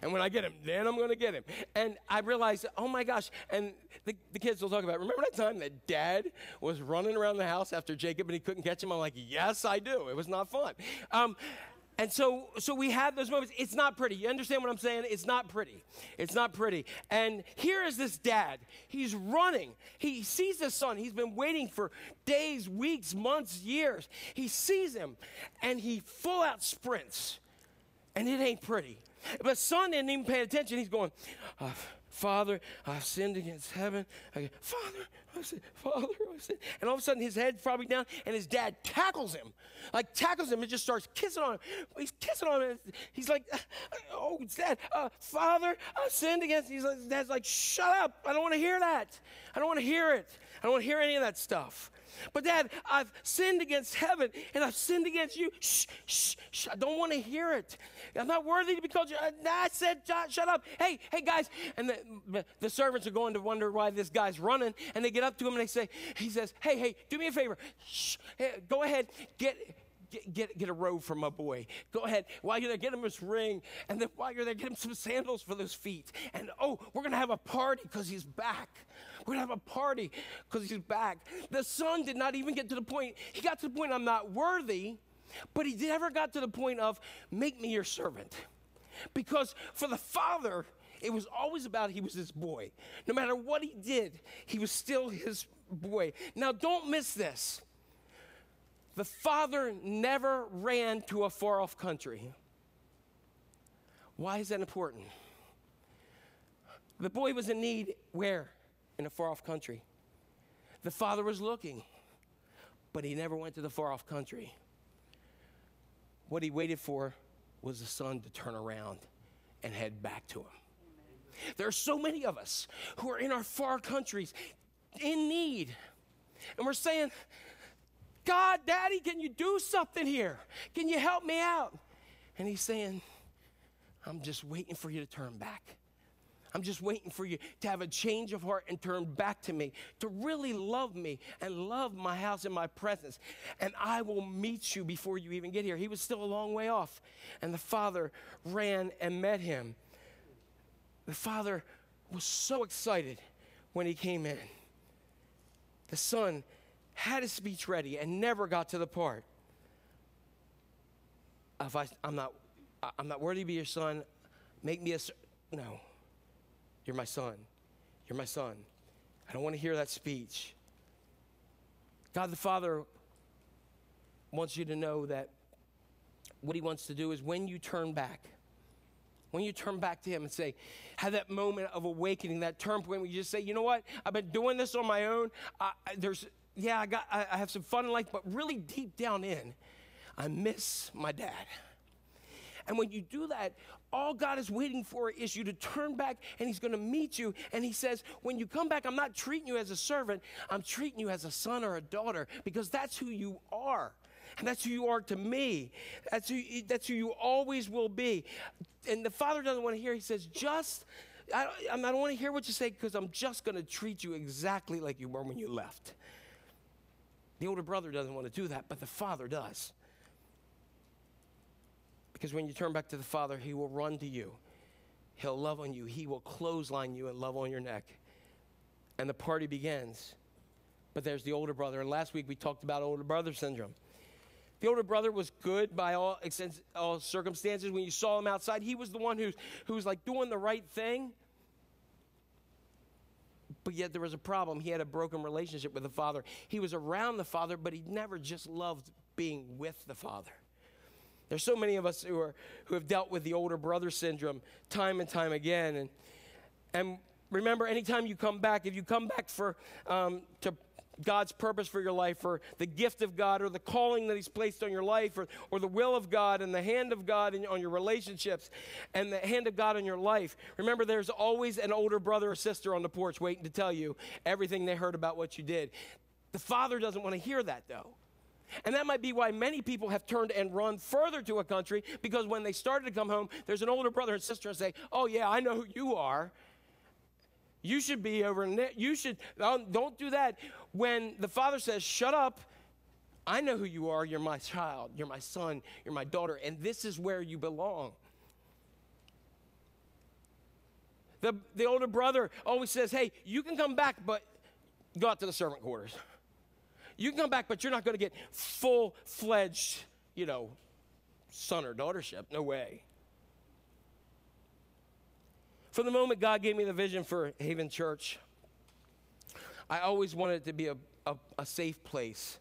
And when I get him, then I'm going to get him. And I realized, oh my gosh, and the, the kids will talk about, remember that time that dad was running around the house after Jacob and he couldn't catch him? I'm like, yes, I do. It was not fun. Um, and so so we had those moments. It's not pretty. You understand what I'm saying? It's not pretty. It's not pretty. And here is this dad. He's running. He sees his son. He's been waiting for days, weeks, months, years. He sees him, and he full out sprints. And it ain't pretty. But son isn't even paying attention. He's going, uh, Father, I've sinned against heaven. I go, Father, I've sinned. Father, I've sinned. And all of a sudden, his head's probably down, and his dad tackles him. Like, tackles him and just starts kissing on him. He's kissing on him. He's like, oh, Dad, uh, Father, I've sinned against him. He's like, Dad's like, shut up. I don't want to hear that. I don't want to hear it. I don't want to hear any of that stuff. But, Dad, I've sinned against heaven, and I've sinned against you. Shh, shh, shh. I don't want to hear it. I'm not worthy to be called. You. I said, shut up. Hey, hey, guys. And the, the servants are going to wonder why this guy's running, and they get up to him, and they say, he says, hey, hey, do me a favor. Shh, hey, go ahead. Get... Get, get, get a robe for my boy. Go ahead. While you're there, get him this ring. And then while you're there, get him some sandals for those feet. And, oh, we're going to have a party because he's back. We're going to have a party because he's back. The son did not even get to the point. He got to the point, I'm not worthy, but he never got to the point of, make me your servant. Because for the father, it was always about he was his boy. No matter what he did, he was still his boy. Now, don't miss this. The father never ran to a far-off country. Why is that important? The boy was in need where? In a far-off country. The father was looking, but he never went to the far-off country. What he waited for was the son to turn around and head back to him. Amen. There are so many of us who are in our far countries in need, and we're saying, God, Daddy, can you do something here? Can you help me out? And he's saying, I'm just waiting for you to turn back. I'm just waiting for you to have a change of heart and turn back to me, to really love me and love my house and my presence. And I will meet you before you even get here. He was still a long way off. And the father ran and met him. The father was so excited when he came in. The son had his speech ready and never got to the part of I, I'm not I'm not worthy to be your son. Make me a no. You're my son. You're my son. I don't want to hear that speech. God the Father wants you to know that what he wants to do is when you turn back, when you turn back to him and say, have that moment of awakening, that turn point where you just say, you know what? I've been doing this on my own. I, I, there's Yeah, I, got, I, I have some fun in life, but really deep down in, I miss my dad. And when you do that, all God is waiting for is you to turn back, and he's going to meet you. And he says, when you come back, I'm not treating you as a servant. I'm treating you as a son or a daughter because that's who you are. And that's who you are to me. That's who, that's who you always will be. And the father doesn't want to hear. He says, just, I, I don't want to hear what you say because I'm just going to treat you exactly like you were when you left. The older brother doesn't want to do that, but the father does. Because when you turn back to the father, he will run to you. He'll love on you. He will clothesline you and love on your neck. And the party begins. But there's the older brother. And last week we talked about older brother syndrome. The older brother was good by all, all circumstances. When you saw him outside, he was the one who's, who's like doing the right thing. But yet there was a problem. He had a broken relationship with the father. He was around the father, but he never just loved being with the father. There's so many of us who are who have dealt with the older brother syndrome time and time again. And, and remember, anytime you come back, if you come back for um, to God's purpose for your life or the gift of God or the calling that he's placed on your life or, or the will of God and the hand of God in, on your relationships and the hand of God on your life. Remember, there's always an older brother or sister on the porch waiting to tell you everything they heard about what you did. The father doesn't want to hear that, though. And that might be why many people have turned and run further to a country, because when they started to come home, there's an older brother and sister and say, oh, yeah, I know who you are. You should be over in there. You should, don't do that. When the father says, shut up, I know who you are. You're my child. You're my son. You're my daughter. And this is where you belong. The, the older brother always says, hey, you can come back, but go out to the servant quarters. You can come back, but you're not going to get full-fledged, you know, son or daughtership. No way. From the moment God gave me the vision for Haven Church, I always wanted it to be a, a, a safe place.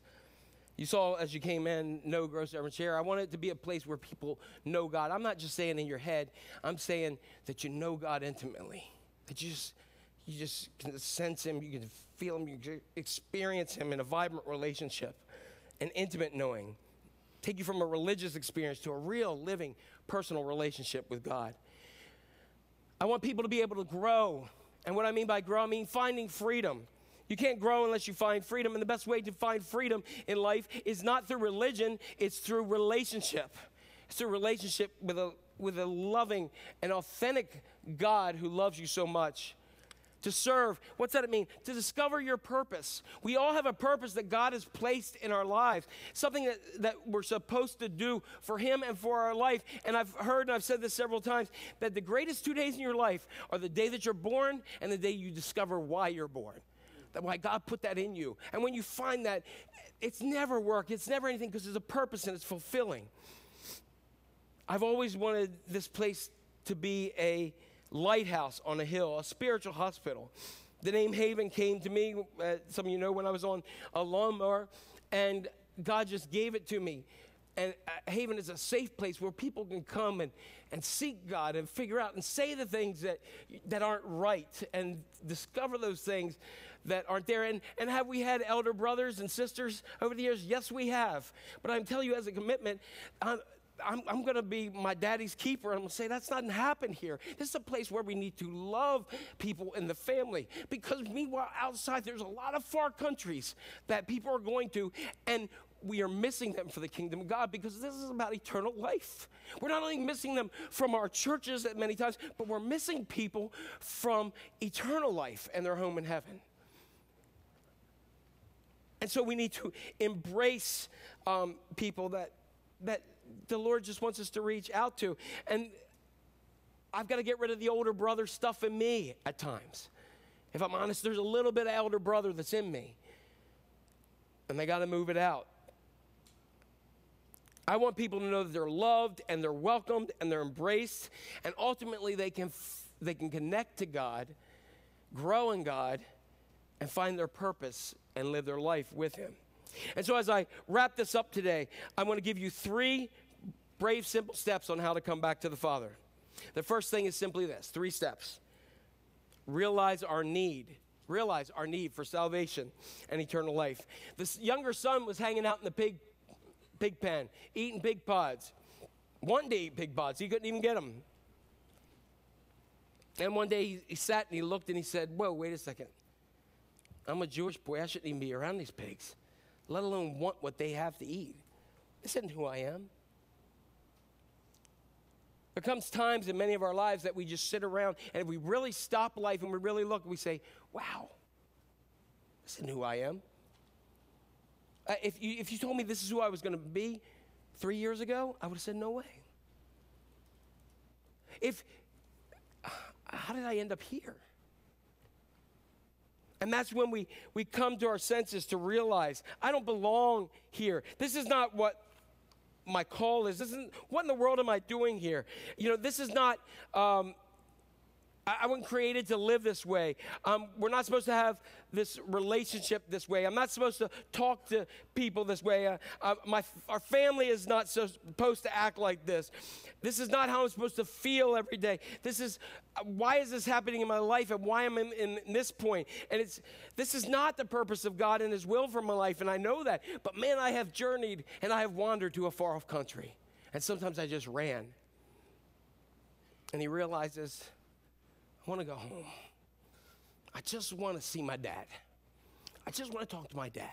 You saw as you came in, no gross reverence here. I want it to be a place where people know God. I'm not just saying in your head. I'm saying that you know God intimately. That you just, you just can sense him. You can feel him. You can experience him in a vibrant relationship, an intimate knowing. Take you from a religious experience to a real, living, personal relationship with God. I want people to be able to grow. And what I mean by grow, I mean finding freedom. You can't grow unless you find freedom. And the best way to find freedom in life is not through religion. It's through relationship. It's through relationship with a, with a loving and authentic God who loves you so much. To serve, what's that mean? To discover your purpose. We all have a purpose that God has placed in our lives, something that, that we're supposed to do for him and for our life. And I've heard, and I've said this several times, that the greatest two days in your life are the day that you're born and the day you discover why you're born. That's why God put that in you. And when you find that, it's never work. It's never anything, because there's a purpose and it's fulfilling. I've always wanted this place to be a lighthouse on a hill, a spiritual hospital. The name Haven came to me, uh, some of you know, when I was on a lawnmower, and God just gave it to me. And uh, Haven is a safe place where people can come and, and seek God and figure out and say the things that, that aren't right and discover those things that aren't there. And, and have we had elder brothers and sisters over the years? Yes, we have. But I'm telling you, as a commitment, I'm, I'm, I'm going to be my daddy's keeper. I'm going to say, that's not going to happen here. This is a place where we need to love people in the family. Because meanwhile, outside, there's a lot of far countries that people are going to, and we are missing them for the kingdom of God, because this is about eternal life. We're not only missing them from our churches at many times, but we're missing people from eternal life and their home in heaven. And so we need to embrace um, people that that... the Lord just wants us to reach out to. And I've got to get rid of the older brother stuff in me at times. If I'm honest, there's a little bit of elder brother that's in me, and they got to move it out. I want people to know that they're loved and they're welcomed and they're embraced, and ultimately they can, they can connect to God, grow in God, and find their purpose and live their life with him. And so as I wrap this up today, I'm going to give you three brave, simple steps on how to come back to the Father. The first thing is simply this, three steps. Realize our need. Realize our need for salvation and eternal life. This younger son was hanging out in the pig, pig pen, eating pig pods. One day pig pods, he couldn't even get them. And one day he, he sat and he looked and he said, whoa, wait a second. I'm a Jewish boy, I shouldn't even be around these pigs, let alone want what they have to eat. This isn't who I am. There comes times in many of our lives that we just sit around, and if we really stop life and we really look, we say, wow, this isn't who I am. Uh, if, you, if you told me this is who I was going to be three years ago, I would have said, no way. If, how did I end up here? And that's when we, we come to our senses to realize, I don't belong here. This is not what my call is. This isn't, what in the world am I doing here? You know, this is not, um, I, I wasn't created to live this way. Um, we're not supposed to have this relationship this way. I'm not supposed to talk to people this way. Uh, uh, my, our family is not supposed to act like this. This is not how I'm supposed to feel every day. This is, why is this happening in my life, and why am I in, in this point? And it's, this is not the purpose of God and his will for my life, and I know that. But man, I have journeyed, and I have wandered to a far-off country. And sometimes I just ran. And he realizes, I want to go home. I just want to see my dad. I just want to talk to my dad.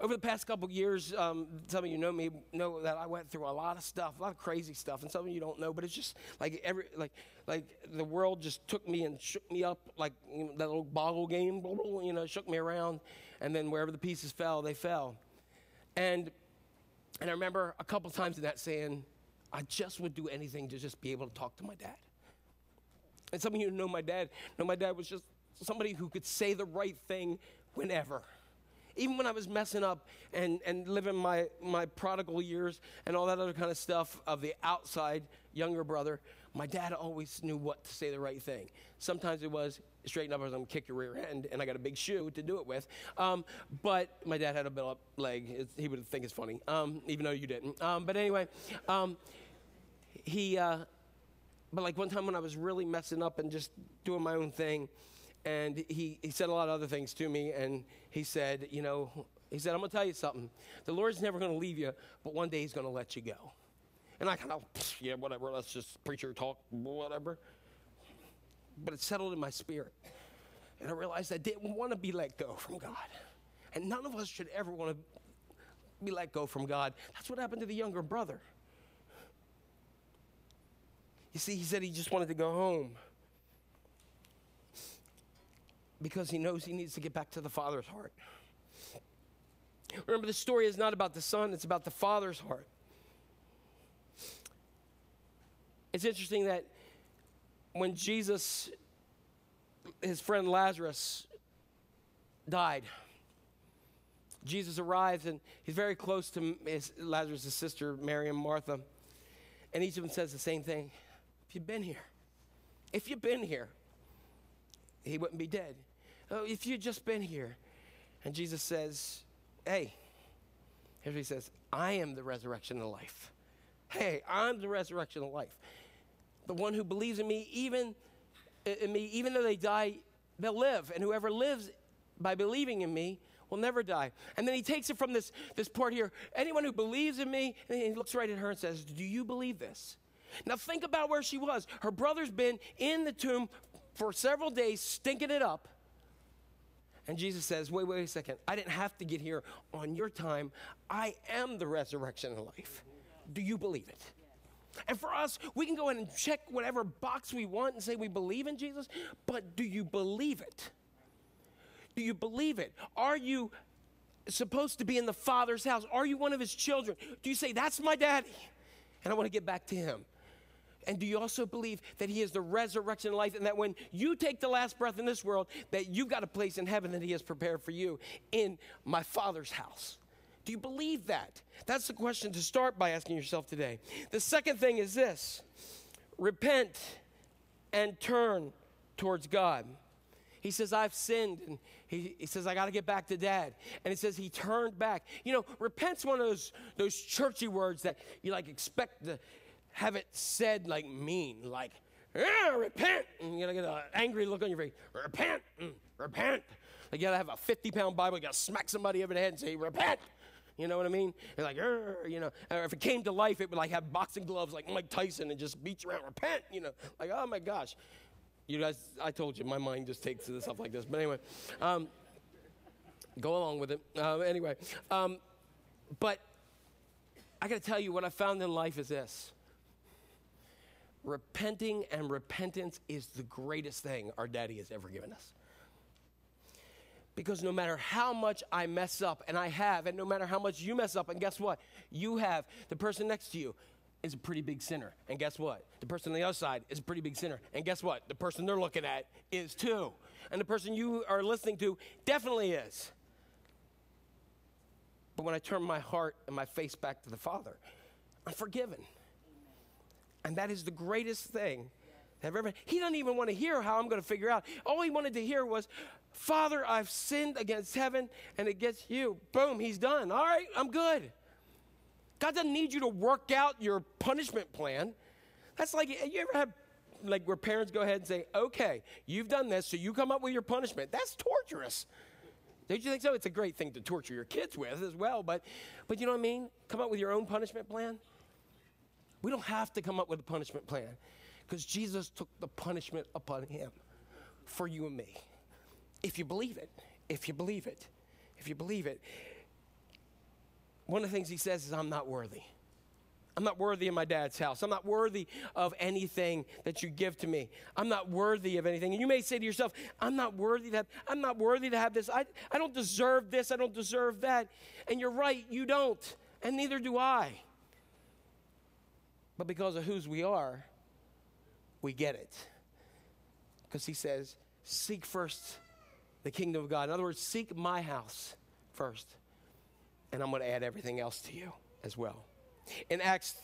Over the past couple of years, um, some of you know me, know that I went through a lot of stuff, a lot of crazy stuff, and some of you don't know, but it's just like every, like, like the world just took me and shook me up, like, you know, that little bottle game, blah, blah, you know, shook me around, and then wherever the pieces fell, they fell. And, and I remember a couple times in that saying, I just would do anything to just be able to talk to my dad. And some of you know my dad, know my dad was just somebody who could say the right thing whenever. Even when I was messing up and, and living my, my prodigal years and all that other kind of stuff of the outside younger brother, my dad always knew what to say the right thing. Sometimes it was, straighten up or I'm going to kick your rear end, and I got a big shoe to do it with. Um, but my dad had a built-up leg. It, he would think it's funny, um, even though you didn't. Um, but anyway, um, he, uh, but like one time when I was really messing up and just doing my own thing, and he, he said a lot of other things to me, and he said, you know, he said, I'm going to tell you something. The Lord's never going to leave you, but one day he's going to let you go. And I kind of, yeah, whatever, let's just preacher talk, whatever. But it settled in my spirit. And I realized I didn't want to be let go from God. And none of us should ever want to be let go from God. That's what happened to the younger brother. You see, he said he just wanted to go home, because he knows he needs to get back to the Father's heart. Remember, the story is not about the son, it's about the Father's heart. It's interesting that when Jesus, his friend Lazarus, died, Jesus arrives, and he's very close to his, Lazarus' sister, Mary and Martha, and each of them says the same thing. If you've been here, if you've been here, he wouldn't be dead. Oh, if you'd just been here. And Jesus says, hey, here's what he says, I am the resurrection of life. Hey, I'm the resurrection of life. The one who believes in me, even in me, even though they die, they'll live. And whoever lives by believing in me will never die. And then he takes it from this, this part here. Anyone who believes in me, and he looks right at her and says, do you believe this? Now think about where she was. Her brother's been in the tomb for several days, stinking it up. And Jesus says, wait, wait a second. I didn't have to get here on your time. I am the resurrection of life. Do you believe it? And for us, we can go in and check whatever box we want and say we believe in Jesus, but do you believe it? Do you believe it? Are you supposed to be in the Father's house? Are you one of his children? Do you say, that's my daddy, and I want to get back to him? And do you also believe that he is the resurrection life, and that when you take the last breath in this world, that you've got a place in heaven that he has prepared for you in my Father's house? Do you believe that? That's the question to start by asking yourself today. The second thing is this: repent and turn towards God. He says, I've sinned, and he, he says, I got to get back to dad. And he says, he turned back. You know, repent's one of those, those churchy words that you like expect to have it said like mean, like, yeah, repent. And you're going to get an angry look on your face. Repent, mm, repent. Like you got to have a fifty pound Bible, you got to smack somebody over the head and say, repent. You know what I mean? They're like, you know, or if it came to life, it would like have boxing gloves like Mike Tyson and just beat you around, repent, you know, like, oh my gosh. You guys, I told you, my mind just takes to stuff like this. But anyway, um, go along with it. Uh, anyway, um, but I got to tell you what I found in life is this. Repenting and repentance is the greatest thing our daddy has ever given us. Because no matter how much I mess up, and I have, and no matter how much you mess up, and guess what? You have. The person next to you is a pretty big sinner, and guess what? The person on the other side is a pretty big sinner, and guess what? The person they're looking at is too. And the person you are listening to definitely is. But when I turn my heart and my face back to the Father, I'm forgiven. And that is the greatest thing I've ever. He doesn't even want to hear how I'm going to figure out. All he wanted to hear was, Father, I've sinned against heaven and against you. Boom, he's done. All right, I'm good. God doesn't need you to work out your punishment plan. That's like, you ever have, like, where parents go ahead and say, okay, you've done this, so you come up with your punishment. That's torturous. Don't you think so? It's a great thing to torture your kids with as well, but, but you know what I mean? Come up with your own punishment plan. We don't have to come up with a punishment plan because Jesus took the punishment upon him for you and me. If you believe it, if you believe it, if you believe it. one of the things he says is, I'm not worthy. I'm not worthy of my dad's house. I'm not worthy of anything that you give to me. I'm not worthy of anything. And you may say to yourself, I'm not worthy to have, I'm not worthy to have this. I, I don't deserve this. I don't deserve that. And you're right, you don't. And neither do I. But because of whose we are, we get it. Because he says, seek first the kingdom of God. In other words, seek my house first. And I'm going to add everything else to you as well. In Acts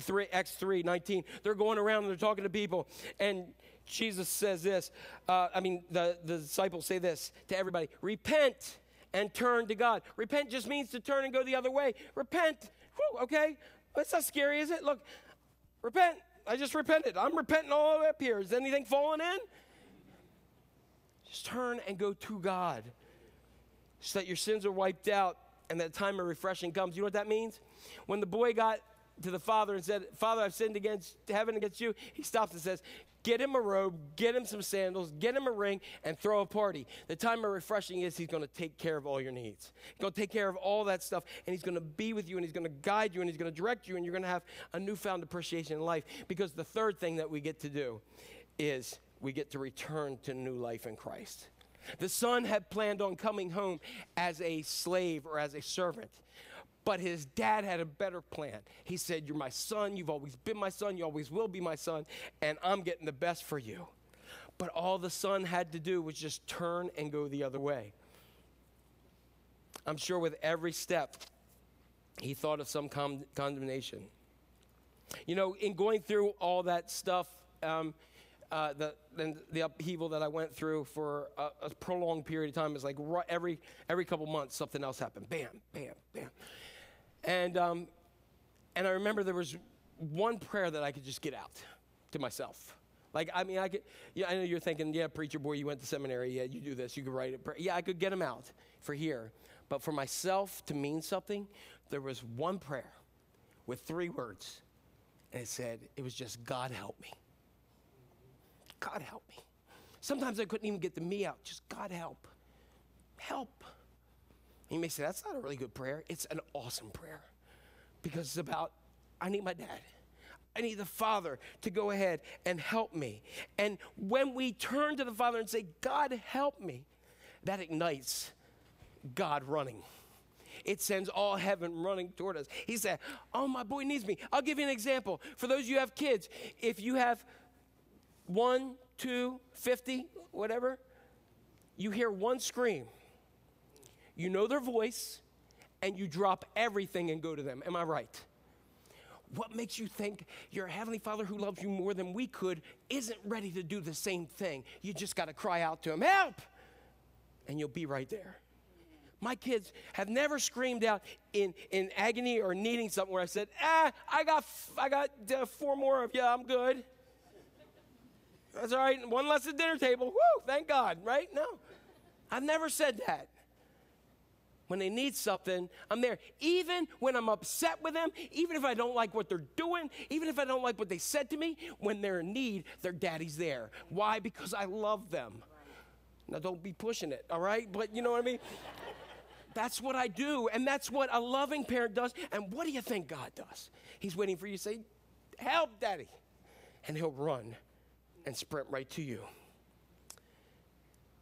three nineteen, they're going around and they're talking to people. And Jesus says this. Uh, I mean, the, the disciples say this to everybody. Repent and turn to God. Repent just means to turn and go the other way. Repent. Whew, okay. That's not scary, is it? Look, repent. I just repented. I'm repenting all up here. Is anything falling in? Just turn and go to God so that your sins are wiped out and that time of refreshing comes. You know what that means? When the boy got to the father and said, Father, I've sinned against heaven against you, he stops and says, get him a robe, get him some sandals, get him a ring, and throw a party. The time of refreshing is he's going to take care of all your needs. He's going to take care of all that stuff, and he's going to be with you, and he's going to guide you, and he's going to direct you, and you're going to have a newfound appreciation in life. Because the third thing that we get to do is we get to return to new life in Christ. The son had planned on coming home as a slave or as a servant. But his dad had a better plan. He said, you're my son. You've always been my son. You always will be my son. And I'm getting the best for you. But all the son had to do was just turn and go the other way. I'm sure with every step, he thought of some con condemnation. You know, in going through all that stuff, um, uh, the, and the upheaval that I went through for a, a prolonged period of time, is like right, every, every couple months, something else happened. Bam, bam, bam. And, um, and I remember there was one prayer that I could just get out to myself. Like, I mean, I could, yeah, I know you're thinking, yeah, preacher boy, you went to seminary. Yeah, you do this. You could write a prayer. Yeah, I could get them out for here. But for myself to mean something, there was one prayer with three words. And it said, it was just, God help me. God help me. Sometimes I couldn't even get the me out. Just God help. Help. You may say, that's not a really good prayer. It's an awesome prayer because it's about, I need my dad. I need the Father to go ahead and help me. And when we turn to the Father and say, God help me, that ignites God running. It sends all heaven running toward us. He said, oh, my boy needs me. I'll give you an example. For those of you who have kids, if you have one, two, fifty, whatever, you hear one scream. You know their voice, and you drop everything and go to them. Am I right? What makes you think your Heavenly Father who loves you more than we could isn't ready to do the same thing? You just got to cry out to him, help, and you'll be right there. My kids have never screamed out in, in agony or needing something where I said, ah, I got, f I got uh, four more of you, I'm good. That's all right, one less at the dinner table, whoo, thank God, right? No, I've never said that. When they need something, I'm there. Even when I'm upset with them, even if I don't like what they're doing, even if I don't like what they said to me, when they're in need, their daddy's there. Why? Because I love them. Now, don't be pushing it, all right? But you know what I mean? That's what I do, and that's what a loving parent does. And what do you think God does? He's waiting for you to say, help, Daddy. And he'll run and sprint right to you.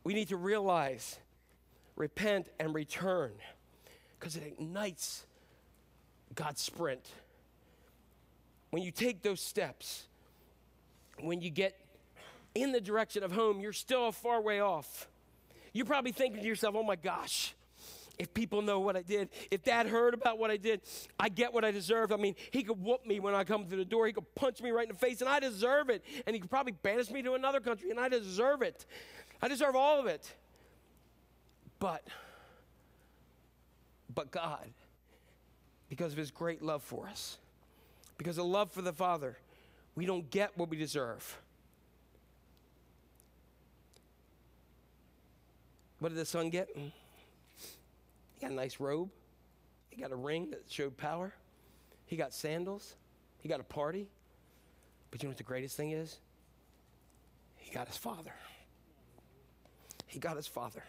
We need to realize, repent and return, because it ignites God's sprint. When you take those steps, when you get in the direction of home, you're still a far way off. You're probably thinking to yourself, oh my gosh, if people know what I did, if Dad heard about what I did, I get what I deserve. I mean, he could whoop me when I come through the door. He could punch me right in the face, and I deserve it. And he could probably banish me to another country, and I deserve it. I deserve all of it. But, but God, because of his great love for us, because of love for the Father, we don't get what we deserve. What did the son get? He got a nice robe. He got a ring that showed power. He got sandals. He got a party. But you know what the greatest thing is? He got his Father. He got his Father.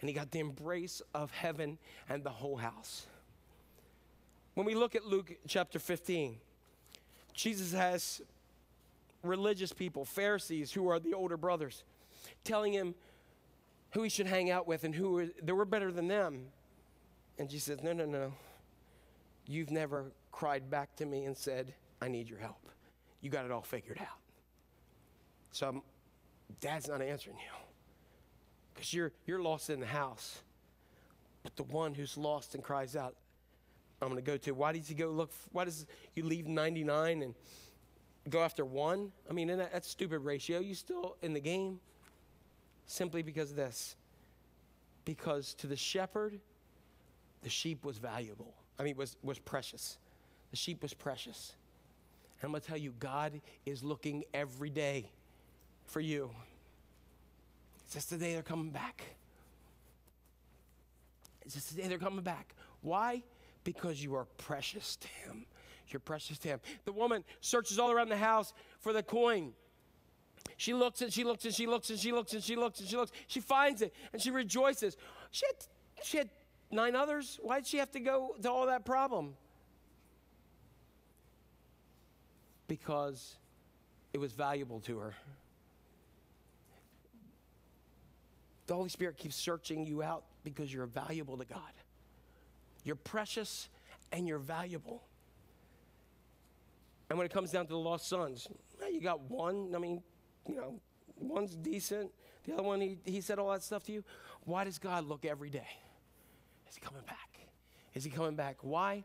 And he got the embrace of heaven and the whole house. When we look at Luke chapter fifteen, Jesus has religious people, Pharisees, who are the older brothers, telling him who he should hang out with and who they were better than them. And Jesus says, no, no, no. You've never cried back to me and said, I need your help. You got it all figured out. So I'm, Dad's not answering you because you're, you're lost in the house. But the one who's lost and cries out, I'm going to go to. Why did you go look? Why does you leave ninety-nine and go after one? I mean, in that, that's a stupid ratio. You still in the game simply because of this. Because to the shepherd, the sheep was valuable. I mean, was was precious. The sheep was precious. And I'm going to tell you, God is looking every day for you. It's just the day they're coming back. It's just the day they're coming back. Why? Because you are precious to him. You're precious to him. The woman searches all around the house for the coin. She looks and she looks and she looks and she looks and she looks and she looks. She finds it and she rejoices. She had, she had nine others. Why did she have to go to all that problem? Because it was valuable to her. The Holy Spirit keeps searching you out because you're valuable to God. You're precious and you're valuable. And when it comes down to the lost sons, you got one, I mean, you know, one's decent. The other one, he, he said all that stuff to you. Why does God look every day? Is he coming back? Is he coming back? Why?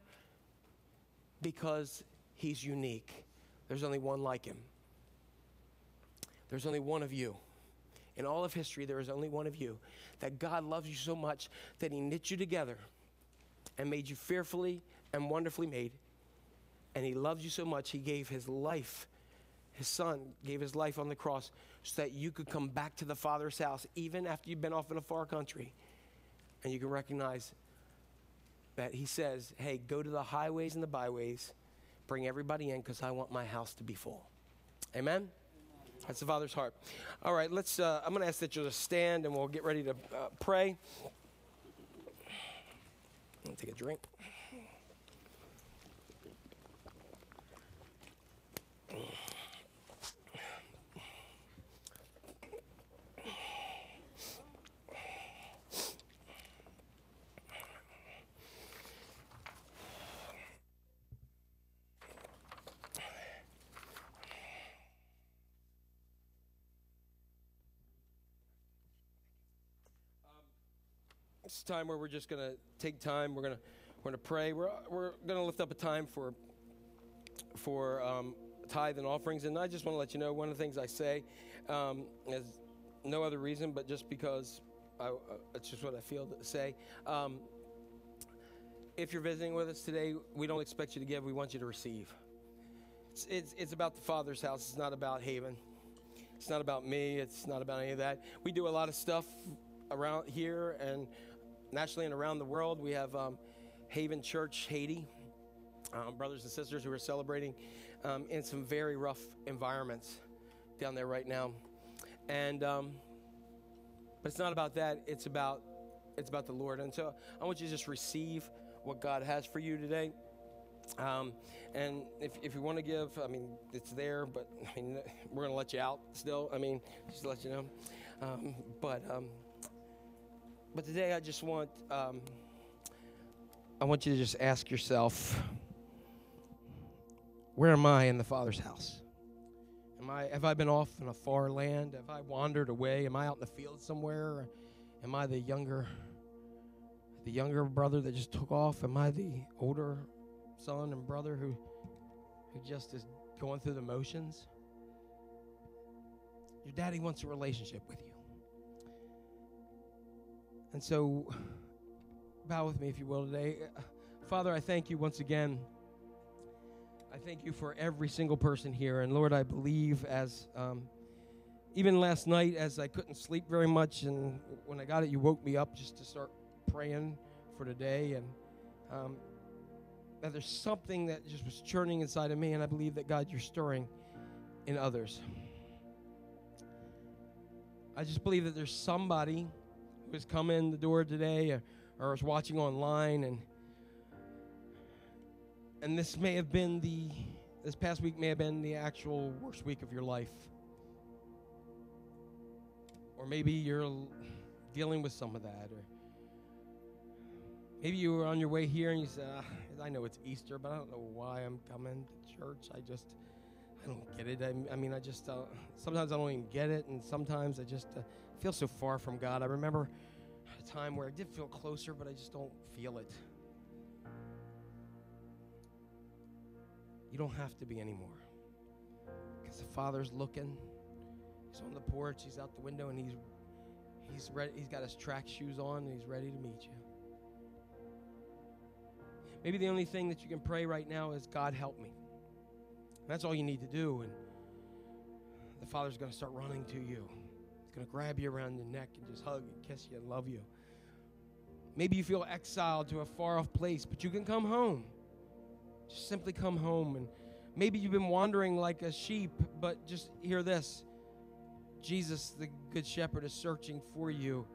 Because he's unique. There's only one like him. There's only one of you. In all of history, there is only one of you. That God loves you so much that he knit you together and made you fearfully and wonderfully made. And he loves you so much, he gave his life. His son gave his life on the cross so that you could come back to the Father's house even after you've been off in a far country. And you can recognize that he says, hey, go to the highways and the byways. Bring everybody in because I want my house to be full. Amen? That's the Father's heart. All right, let's, uh, I'm going to ask that you'll just stand and we'll get ready to uh, pray. I'm going to take a drink. Time where we're just going to take time. We're going to we're going to pray. We're we're going to lift up a time for for um, tithe and offerings. And I just want to let you know one of the things I say um, is no other reason, but just because I, uh, it's just what I feel to say. Um, if you're visiting with us today, we don't expect you to give. We want you to receive. It's it's, it's about the Father's house. It's not about Haven. It's not about me. It's not about any of that. We do a lot of stuff around here and nationally and around the world. We have um, Haven Church Haiti, um, brothers and sisters who are celebrating um, in some very rough environments down there right now. And um, but it's not about that. It's about it's about the Lord. And so I want you to just receive what God has for you today. Um, and if, if you want to give, I mean, it's there. But I mean, we're gonna let you out still. I mean, just to let you know. Um, but um, But today I just want, um, I want you to just ask yourself, where am I in the Father's house? Am I, have I been off in a far land? Have I wandered away? Am I out in the field somewhere? Am I the younger, the younger brother that just took off? Am I the older son and brother who, who just is going through the motions? Your daddy wants a relationship with you. And so, bow with me, if you will, today. Father, I thank you once again. I thank you for every single person here. And, Lord, I believe as, um, even last night, as I couldn't sleep very much, and when I got it, you woke me up just to start praying for today. And um, that there's something that just was churning inside of me, and I believe that, God, you're stirring in others. I just believe that there's somebody has come in the door today or, or is watching online and and this may have been the, this past week may have been the actual worst week of your life. Or maybe you're dealing with some of that. Or maybe you were on your way here and you said, ah, I know it's Easter, but I don't know why I'm coming to church. I just, I don't get it. I, I mean, I just, uh, sometimes I don't even get it. And sometimes I just uh, feel so far from God. I remember a time where I did feel closer, but I just don't feel it. You don't have to be anymore. Because the Father's looking. He's on the porch. He's out the window, and he's, he's, ready, he's got his track shoes on, and he's ready to meet you. Maybe the only thing that you can pray right now is, God, help me. And that's all you need to do, and the Father's going to start running to you. He's going to grab you around the neck and just hug and kiss you and love you. Maybe you feel exiled to a far-off place, but you can come home. Just simply come home. And maybe you've been wandering like a sheep, but just hear this. Jesus, the Good Shepherd, is searching for you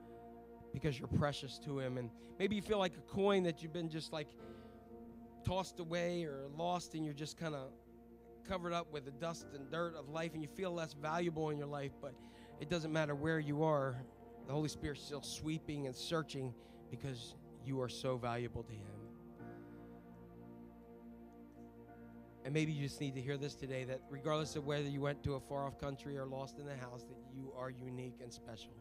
because you're precious to him. And maybe you feel like a coin that you've been just like tossed away or lost, and you're just kind of covered up with the dust and dirt of life, and you feel less valuable in your life. But it doesn't matter where you are. The Holy Spirit's still sweeping and searching because you are so valuable to him. And maybe you just need to hear this today, that regardless of whether you went to a far-off country or lost in the house, that you are unique and special.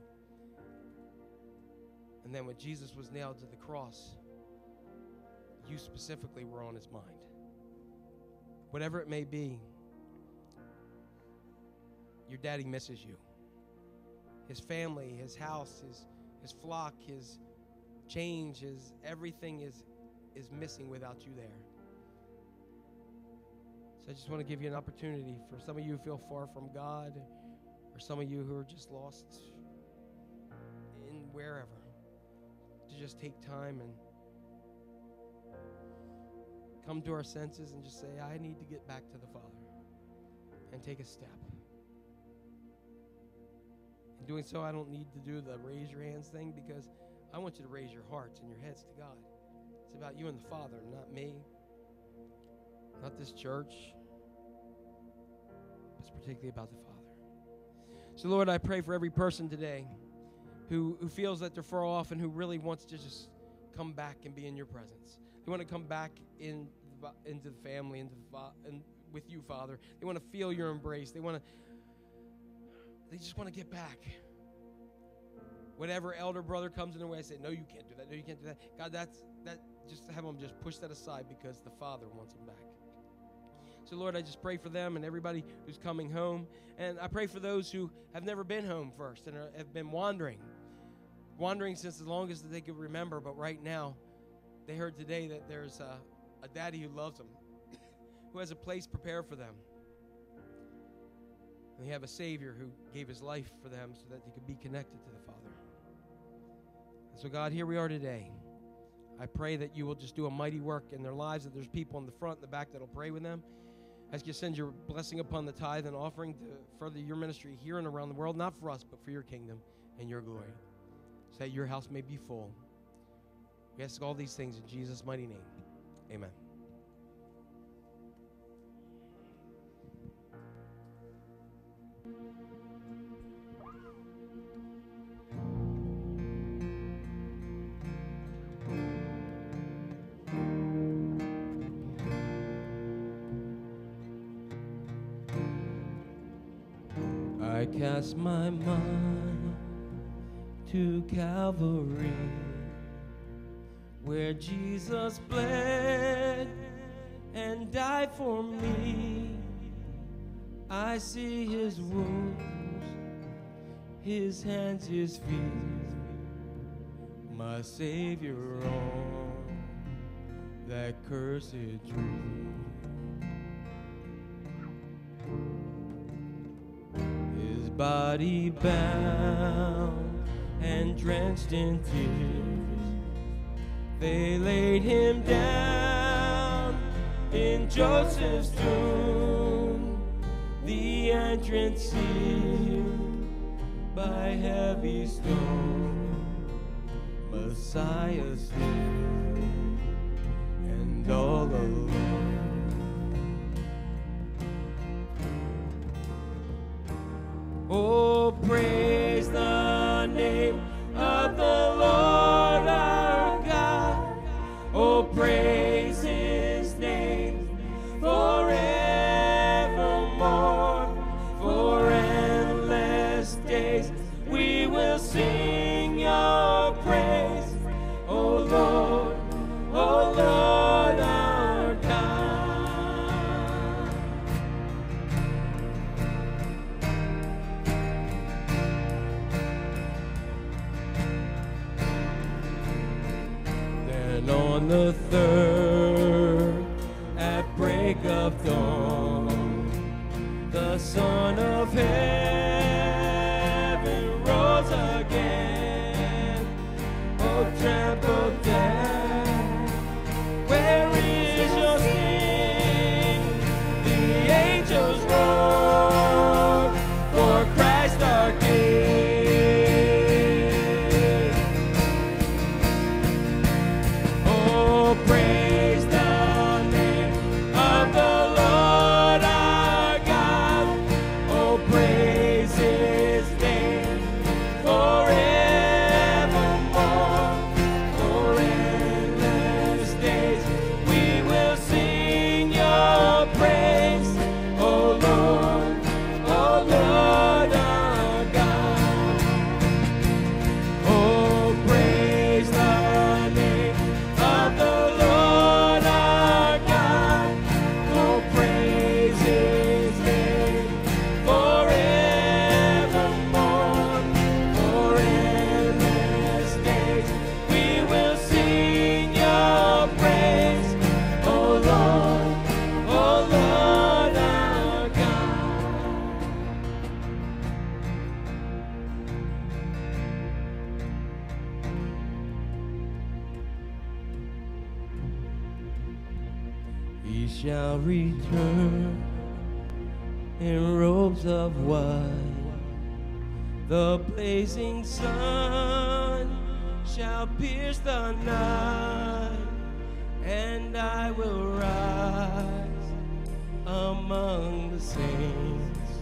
And then when Jesus was nailed to the cross, you specifically were on his mind. Whatever it may be, your daddy misses you. His family, his house, his, his flock, his change, his everything is, is missing without you there. I just want to give you an opportunity. For some of you who feel far from God, or some of you who are just lost in wherever, to just take time and come to our senses and just say, I need to get back to the Father, and take a step. In doing so, I don't need to do the raise your hands thing, because I want you to raise your hearts and your heads to God. It's about you and the Father, not me, not this church. It's particularly about the Father. So, Lord, I pray for every person today who, who feels that they're far off and who really wants to just come back and be in your presence. They want to come back in, into the family, into the, and with you, Father. They want to feel your embrace. They want to, they just want to get back. Whatever elder brother comes in their way, I say, no, you can't do that. No, you can't do that. God, that's, that, just have them just push that aside, because the Father wants them back. So, Lord, I just pray for them and everybody who's coming home. And I pray for those who have never been home first and are, have been wandering, wandering since as long as they could remember. But right now, they heard today that there's a, a daddy who loves them, who has a place prepared for them. And they have a Savior who gave his life for them so that they could be connected to the Father. And so, God, here we are today. I pray that you will just do a mighty work in their lives, that there's people in the front and the back that will pray with them. Ask you to send your blessing upon the tithe and offering to further your ministry here and around the world, not for us, but for your kingdom and your glory, so that your house may be full. We ask all these things in Jesus' mighty name. Amen. Cast my mind to Calvary, where Jesus bled and died for me. I see his wounds, his hands, his feet, my Savior on that cursed tree. Body bound and drenched in tears, they laid him down in Joseph's tomb, the entrance sealed by heavy stone. Messiah still and all alone. Oh, praise the name of the Lord our God. Oh, praise his name forevermore. For endless days we will sing your praise. Oh, Lord, oh, Lord our God. Then on the third, at break of dawn, the Son of Heaven rose again. Oh, trample down. Return in robes of white, the blazing sun shall pierce the night, and I will rise among the saints,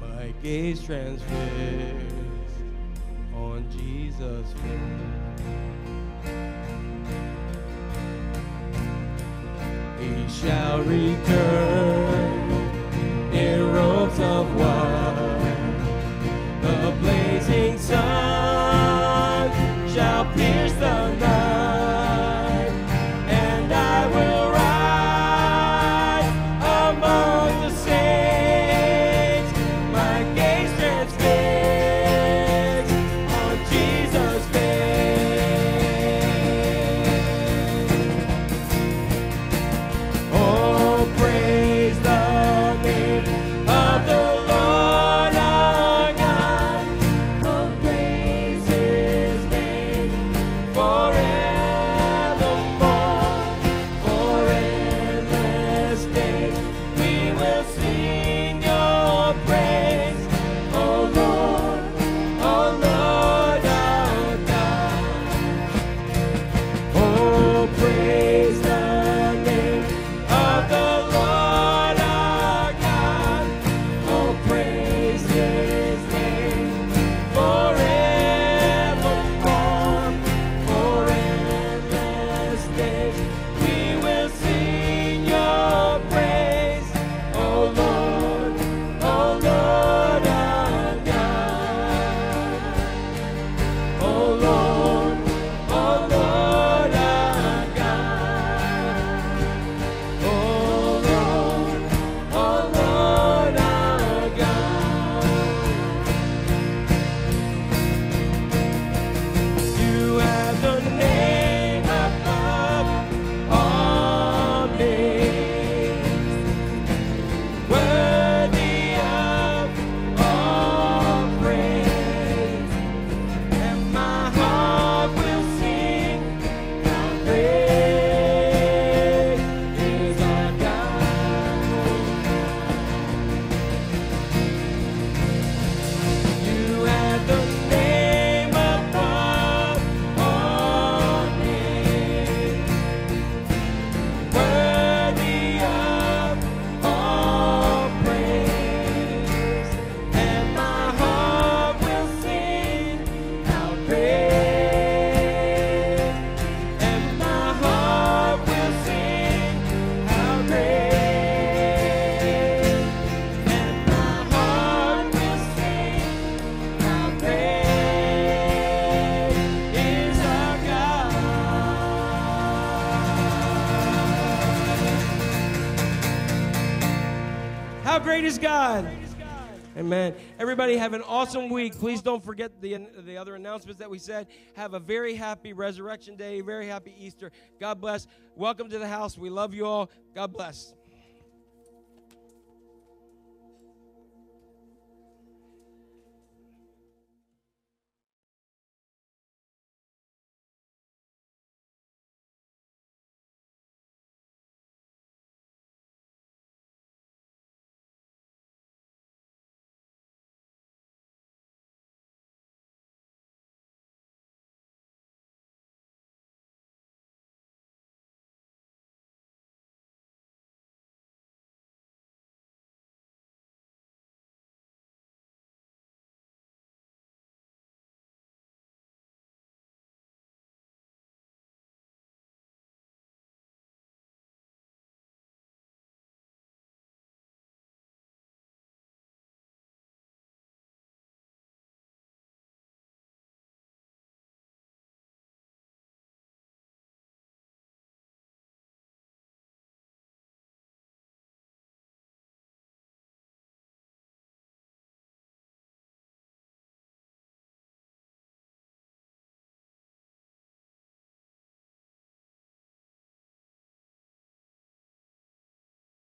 my gaze transfixed on Jesus' face. He shall return in robes of white. The blazing sun shall pierce the night, and I will rise among the saints. My gaze transfixed on Jesus' face. Oh, praise. Praise God. Praise God. Amen. Everybody have an awesome week. Please don't forget the, the other announcements that we said. Have a very happy Resurrection Day, very happy Easter. God bless. Welcome to the house. We love you all. God bless.